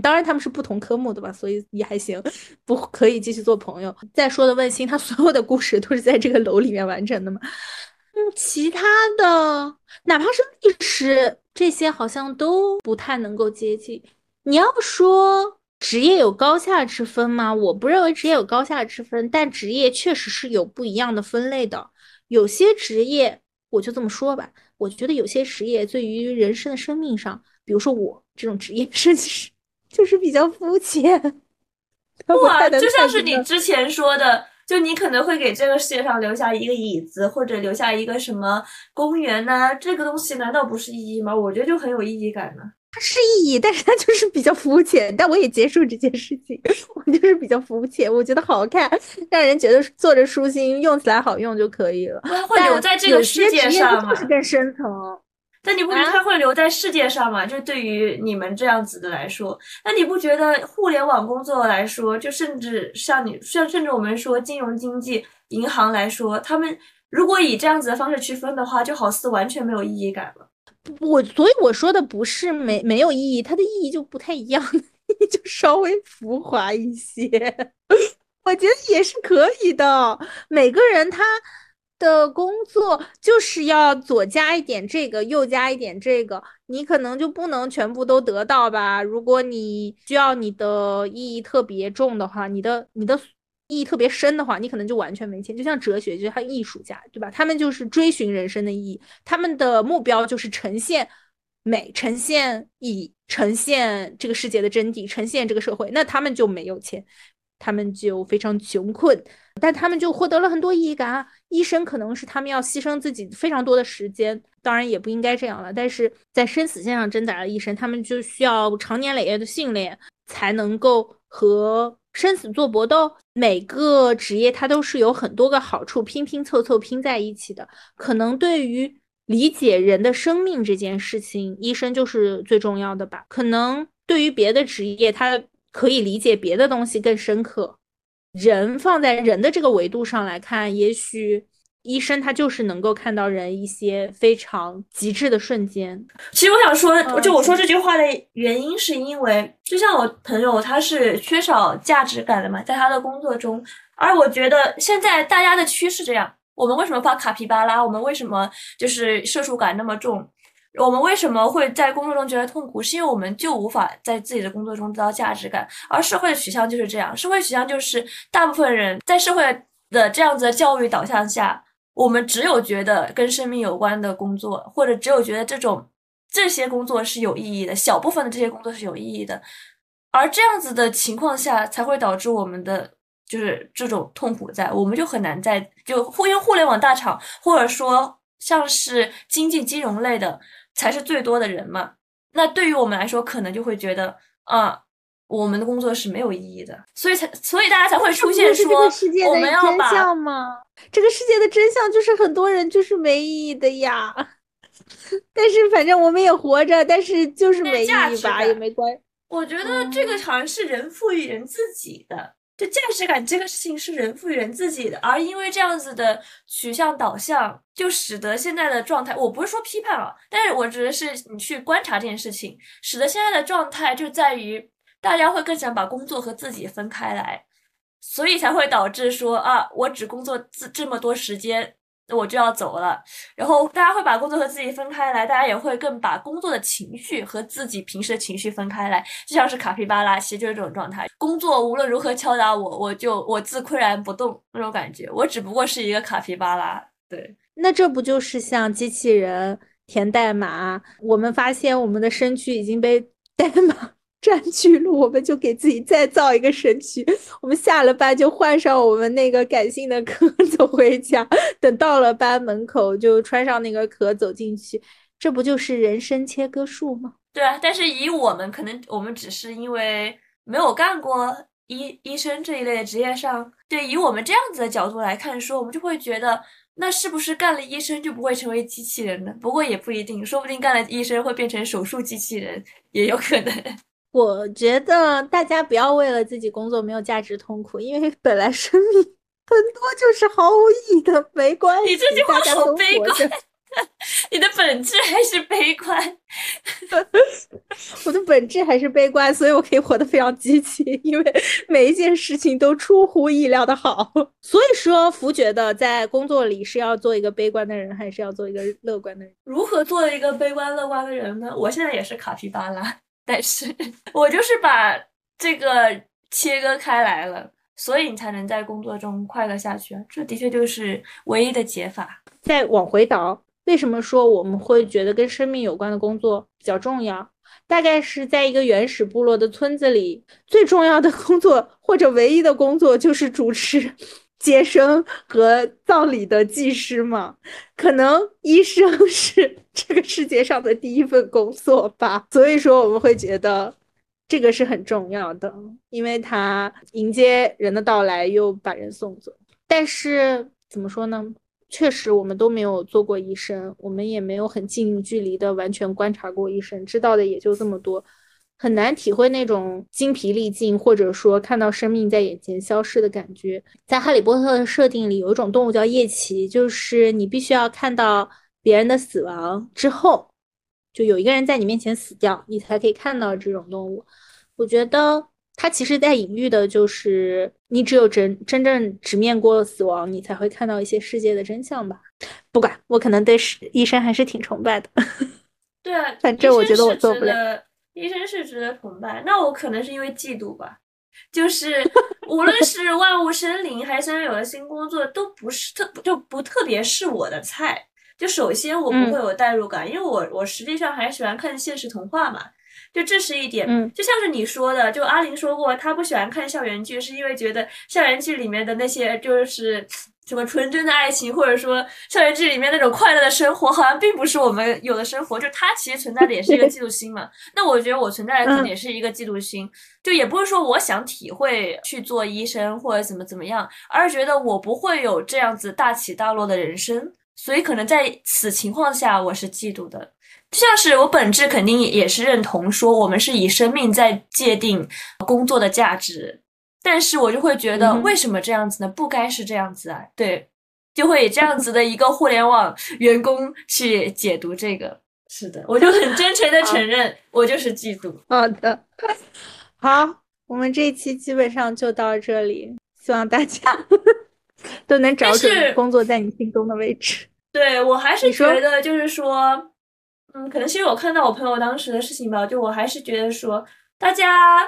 当然他们是不同科目的吧，所以也还行，不可以继续做朋友。再说的问心，他所有的故事都是在这个楼里面完成的嘛。其他的哪怕是历史这些好像都不太能够接近。你要说职业有高下之分吗？我不认为职业有高下之分，但职业确实是有不一样的分类的。有些职业，我就这么说吧，我觉得有些职业对于人生的生命上，比如说我这种职业设计师就是比较肤浅。不啊，就像是你之前说的，就你可能会给这个世界上留下一个椅子，或者留下一个什么公园呢，这个东西难道不是意义吗？我觉得就很有意义感呢。它是意义，但是它就是比较肤浅。但我也接受这件事情，我就是比较肤浅，我觉得好看，让人觉得坐着舒心，用起来好用就可以了。它会留在这个世界上吗？就是更深层。但你不觉得它会留在世界上吗？就对于你们这样子的来说，那你不觉得互联网工作来说，就甚至像你，甚至我们说金融经济、银行来说，他们如果以这样子的方式区分的话，就好似完全没有意义感了。所以我说的不是没有意义，它的意义就不太一样，就稍微浮华一些。我觉得也是可以的，每个人他的工作就是要左加一点这个，右加一点这个，你可能就不能全部都得到吧。如果你需要你的意义特别重的话，你的意义特别深的话，你可能就完全没钱。就像哲学家和艺术家，对吧？他们就是追寻人生的意义，他们的目标就是呈现美，呈现意义，呈现这个世界的真谛，呈现这个社会。那他们就没有钱，他们就非常穷困，但他们就获得了很多意义感啊。医生可能是他们要牺牲自己非常多的时间，当然也不应该这样了，但是在生死线上挣扎的医生，他们就需要长年累月的训练才能够和生死做搏斗。每个职业它都是有很多个好处拼拼凑凑拼在一起的。可能对于理解人的生命这件事情，医生就是最重要的吧。可能对于别的职业，他可以理解别的东西更深刻。人放在人的这个维度上来看，也许医生他就是能够看到人一些非常极致的瞬间。其实我想说，就我说这句话的原因是因为，就像我朋友他是缺少价值感的嘛，在他的工作中。而我觉得现在大家的趋势这样，我们为什么发卡皮巴拉，我们为什么就是社畜感那么重，我们为什么会在工作中觉得痛苦，是因为我们就无法在自己的工作中得到价值感。而社会的取向就是这样，社会取向就是大部分人在社会的这样子的教育导向下，我们只有觉得跟生命有关的工作，或者只有觉得这些工作是有意义的，小部分的这些工作是有意义的。而这样子的情况下才会导致我们的就是这种痛苦在，我们就很难在就因为互联网大厂或者说像是经济金融类的才是最多的人嘛，那对于我们来说可能就会觉得啊，我们的工作是没有意义的，所以大家才会出现说我们要把这个世界的真相就是很多人就是没意义的呀。但是反正我们也活着，但是就是没意义吧，也没关系。我觉得这个好像是人赋予人自己的，就价值感这个事情是人赋予人自己的。而因为这样子的取向导向，就使得现在的状态，我不是说批判啊，但是我指的是你去观察这件事情，使得现在的状态就在于大家会更想把工作和自己分开来，所以才会导致说啊，我只工作这么多时间我就要走了，然后大家会把工作和自己分开来，大家也会更把工作的情绪和自己平时的情绪分开来，就像是卡皮巴拉，其实就是这种状态。工作无论如何敲打我，我自岿然不动那种感觉，我只不过是一个卡皮巴拉。对，那这不就是像机器人填代码？我们发现我们的身躯已经被代码占据了，我们就给自己再造一个身躯，我们下了班就换上我们那个感性的壳走回家，等到了班门口就穿上那个壳走进去，这不就是人生切割术吗？对啊，但是以我们可能我们只是因为没有干过医生这一类的职业上，对，以我们这样子的角度来看说，我们就会觉得那是不是干了医生就不会成为机器人呢？不过也不一定，说不定干了医生会变成手术机器人也有可能。我觉得大家不要为了自己工作没有价值痛苦，因为本来生命很多就是毫无意义的，没关系。你这句话好悲观。你的本质还是悲观。我的本质还是悲观，所以我可以活得非常积极，因为每一件事情都出乎意料的好。所以说福觉得在工作里是要做一个悲观的人，还是要做一个乐观的人？如何做一个悲观乐观的人呢？我现在也是卡皮巴拉，但是我就是把这个切割开来了，所以你才能在工作中快乐下去啊！这的确就是唯一的解法。再往回倒，为什么说我们会觉得跟生命有关的工作比较重要？大概是在一个原始部落的村子里，最重要的工作或者唯一的工作就是主持接生和葬礼的技师嘛，可能医生是这个世界上的第一份工作吧。所以说我们会觉得这个是很重要的，因为它迎接人的到来又把人送走。但是怎么说呢，确实我们都没有做过医生，我们也没有很近距离的完全观察过医生，知道的也就这么多，很难体会那种精疲力尽或者说看到生命在眼前消失的感觉。在哈利波特的设定里有一种动物叫夜骑，就是你必须要看到别人的死亡之后，就有一个人在你面前死掉，你才可以看到这种动物。我觉得它其实在隐喻的就是你只有真正直面过死亡，你才会看到一些世界的真相吧。不管，我可能对医生还是挺崇拜的。对啊，反正我觉得我做不了。医生是值得崇拜，那我可能是因为嫉妒吧，就是无论是万物生灵还是有了新工作都不是特别是我的菜。就首先我不会有代入感，因为我实际上还喜欢看现实童话嘛，就这是一点。就像是你说的，就阿玲说过她不喜欢看校园剧，是因为觉得校园剧里面的那些就是什么纯真的爱情，或者说校园剧里面那种快乐的生活好像并不是我们有的生活，就它其实存在的也是一个嫉妒心嘛。那我觉得我存在的也是一个嫉妒心，就也不是说我想体会去做医生或者怎么样，而是觉得我不会有这样子大起大落的人生，所以可能在此情况下我是嫉妒的。就像是我本质肯定也是认同说我们是以生命在界定工作的价值，但是我就会觉得为什么这样子呢？不该是这样子啊。对，就会以这样子的一个互联网员工去解读这个。是的，我就很真诚的承认我就是嫉妒。好的，好，我们这一期基本上就到这里，希望大家都能找准工作在你心中的位置。对，我还是觉得就是 说可能是因为我看到我朋友当时的事情吧，就我还是觉得说大家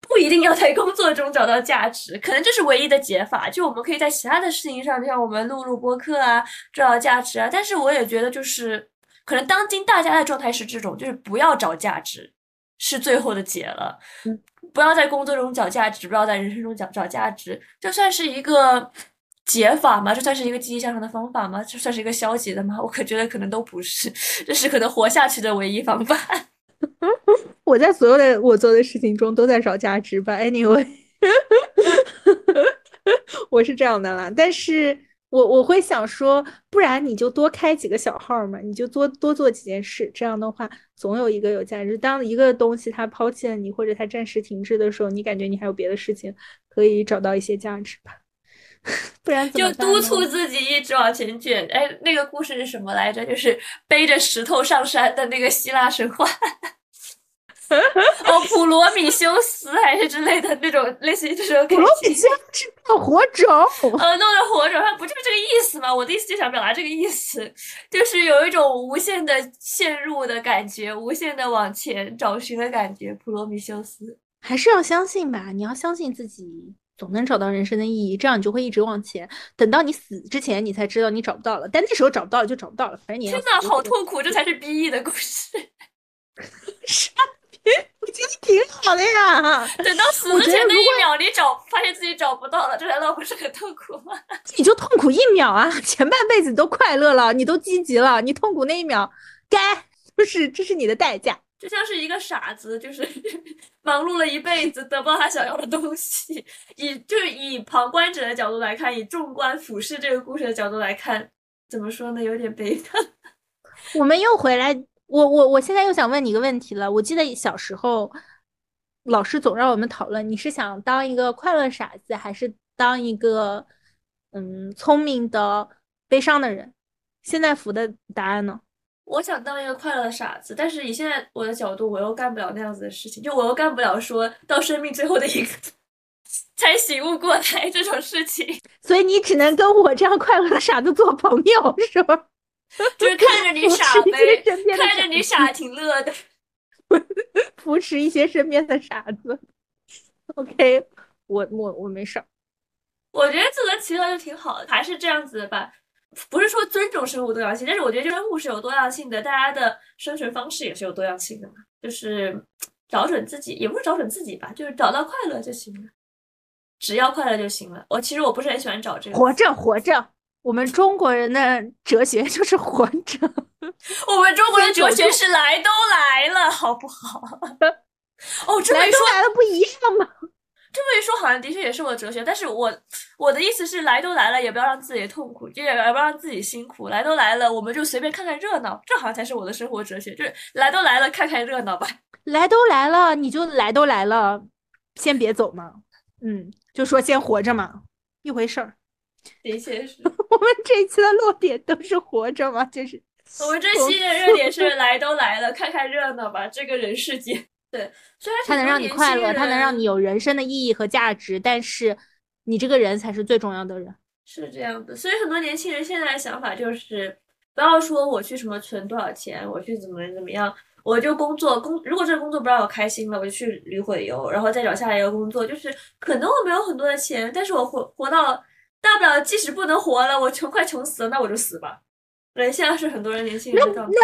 不一定要在工作中找到价值，可能这是唯一的解法。就我们可以在其他的事情上，就像我们录播客啊，找到价值啊。但是我也觉得就是可能当今大家的状态是这种，就是不要找价值是最后的解了。不要在工作中找价值，不要在人生中找价值，就算是一个解法吗？就算是一个积极向上的方法吗？就算是一个消极的吗？我可觉得可能都不是，这是可能活下去的唯一方法。我在所有的我做的事情中都在找价值吧 anyway。 我是这样的啦，但是我会想说，不然你就多开几个小号嘛，你就多做几件事，这样的话总有一个有价值。当一个东西它抛弃了你，或者它暂时停滞的时候，你感觉你还有别的事情可以找到一些价值吧。不然就督促自己一直往前卷。哎，那个故事是什么来着？就是背着石头上山的那个希腊神话。哦，普罗米修斯还是之类的那种，类似于这种。普罗米修斯是火种。弄着火种，它不就是这个意思吗？我的意思就想表达这个意思，就是有一种无限的陷入的感觉，无限的往前找寻的感觉。普罗米修斯还是要相信吧，你要相信自己。总能找到人生的意义，这样你就会一直往前，等到你死之前你才知道你找不到了，但那时候找不到了就找不到了，反正你真的好痛苦。这才是 BE 的故事。傻逼，我觉得挺好的呀。等到死之前那一秒你发现自己找不到了，这难道不是很痛苦吗？你就痛苦一秒啊，前半辈子你都快乐了，你都积极了，你痛苦那一秒该就是这是你的代价。就像是一个傻子，就是忙碌了一辈子得不到他想要的东西，以旁观者的角度来看，以纵观俯视这个故事的角度来看，怎么说呢，有点悲惨。我们又回来，我现在又想问你一个问题了。我记得小时候老师总让我们讨论，你是想当一个快乐傻子，还是当一个聪明的悲伤的人？现在福的答案呢？我想当一个快乐的傻子，但是以现在我的角度，我又干不了那样子的事情，就我又干不了说到生命最后的一刻才醒悟过来这种事情，所以你只能跟我这样快乐的傻子做朋友，是吧？就是看着你傻呗，看着你傻挺乐的，扶持一些身边的傻子。OK， 我没事，我觉得自得其乐就挺好的，还是这样子吧。不是说尊重生物多样性，但是我觉得生物是有多样性的，大家的生存方式也是有多样性的嘛。就是找准自己，也不是找准自己吧，就是找到快乐就行了，只要快乐就行了。其实我不是很喜欢找这个活着活着，我们中国人的哲学就是活着，我们中国人哲学是来都来了好不好？哦，这么一说来了不一样吗？这么一说好像的确也是我的哲学，但是我的意思是来都来了也不要让自己痛苦，也不要让自己辛苦，来都来了我们就随便看看热闹，这好像才是我的生活哲学，就是来都来了看看热闹吧，来都来了你就来都来了先别走嘛，就说先活着嘛，一回事儿。的确是我们这一期的落点都是活着嘛，就是我们这期的热点是来都来了看看热闹吧，这个人世间。对，虽然它能让你快乐，它能让你有人生的意义和价值，但是你这个人才是最重要的人，是这样的。所以很多年轻人现在的想法就是不要说我去什么存多少钱，我去怎么样，我就工作，如果这个工作不让我开心了，我就去旅会游，然后再找下一个工作，就是可能我没有很多的钱，但是我活到大不了即使不能活了，我快穷死了，那我就死吧。人现在是很多人年轻人的状态，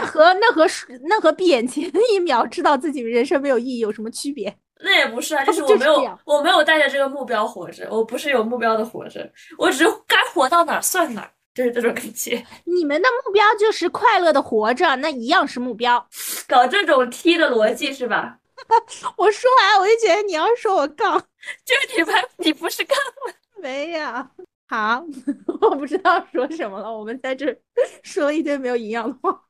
那和闭眼前一秒知道自己人生没有意义有什么区别？那也不是啊，就是我没有带着这个目标活着，我不是有目标的活着，我只是该活到哪儿算哪儿，就是这种感觉。你们的目标就是快乐的活着，那一样是目标。搞这种T的逻辑是吧？我说完我就觉得你要说我杠，就是你不是杠吗？没有。好，我不知道说什么了，我们在这说一堆没有营养的话。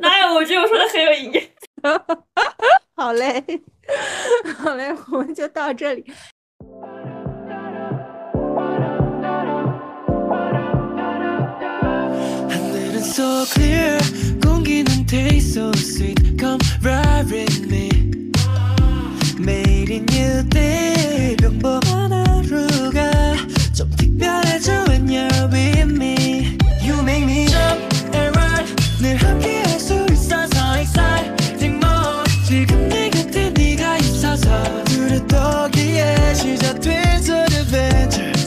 哪有，我觉得我说的很有营养。好嘞，我们就到这里。좀 특별해져 when you're with me. You make me jump and run. 늘 함께 할 수 있어서 exciting more. 지금 내 곁에 네가 있어서. 두려떠기에 시작된 an adventure.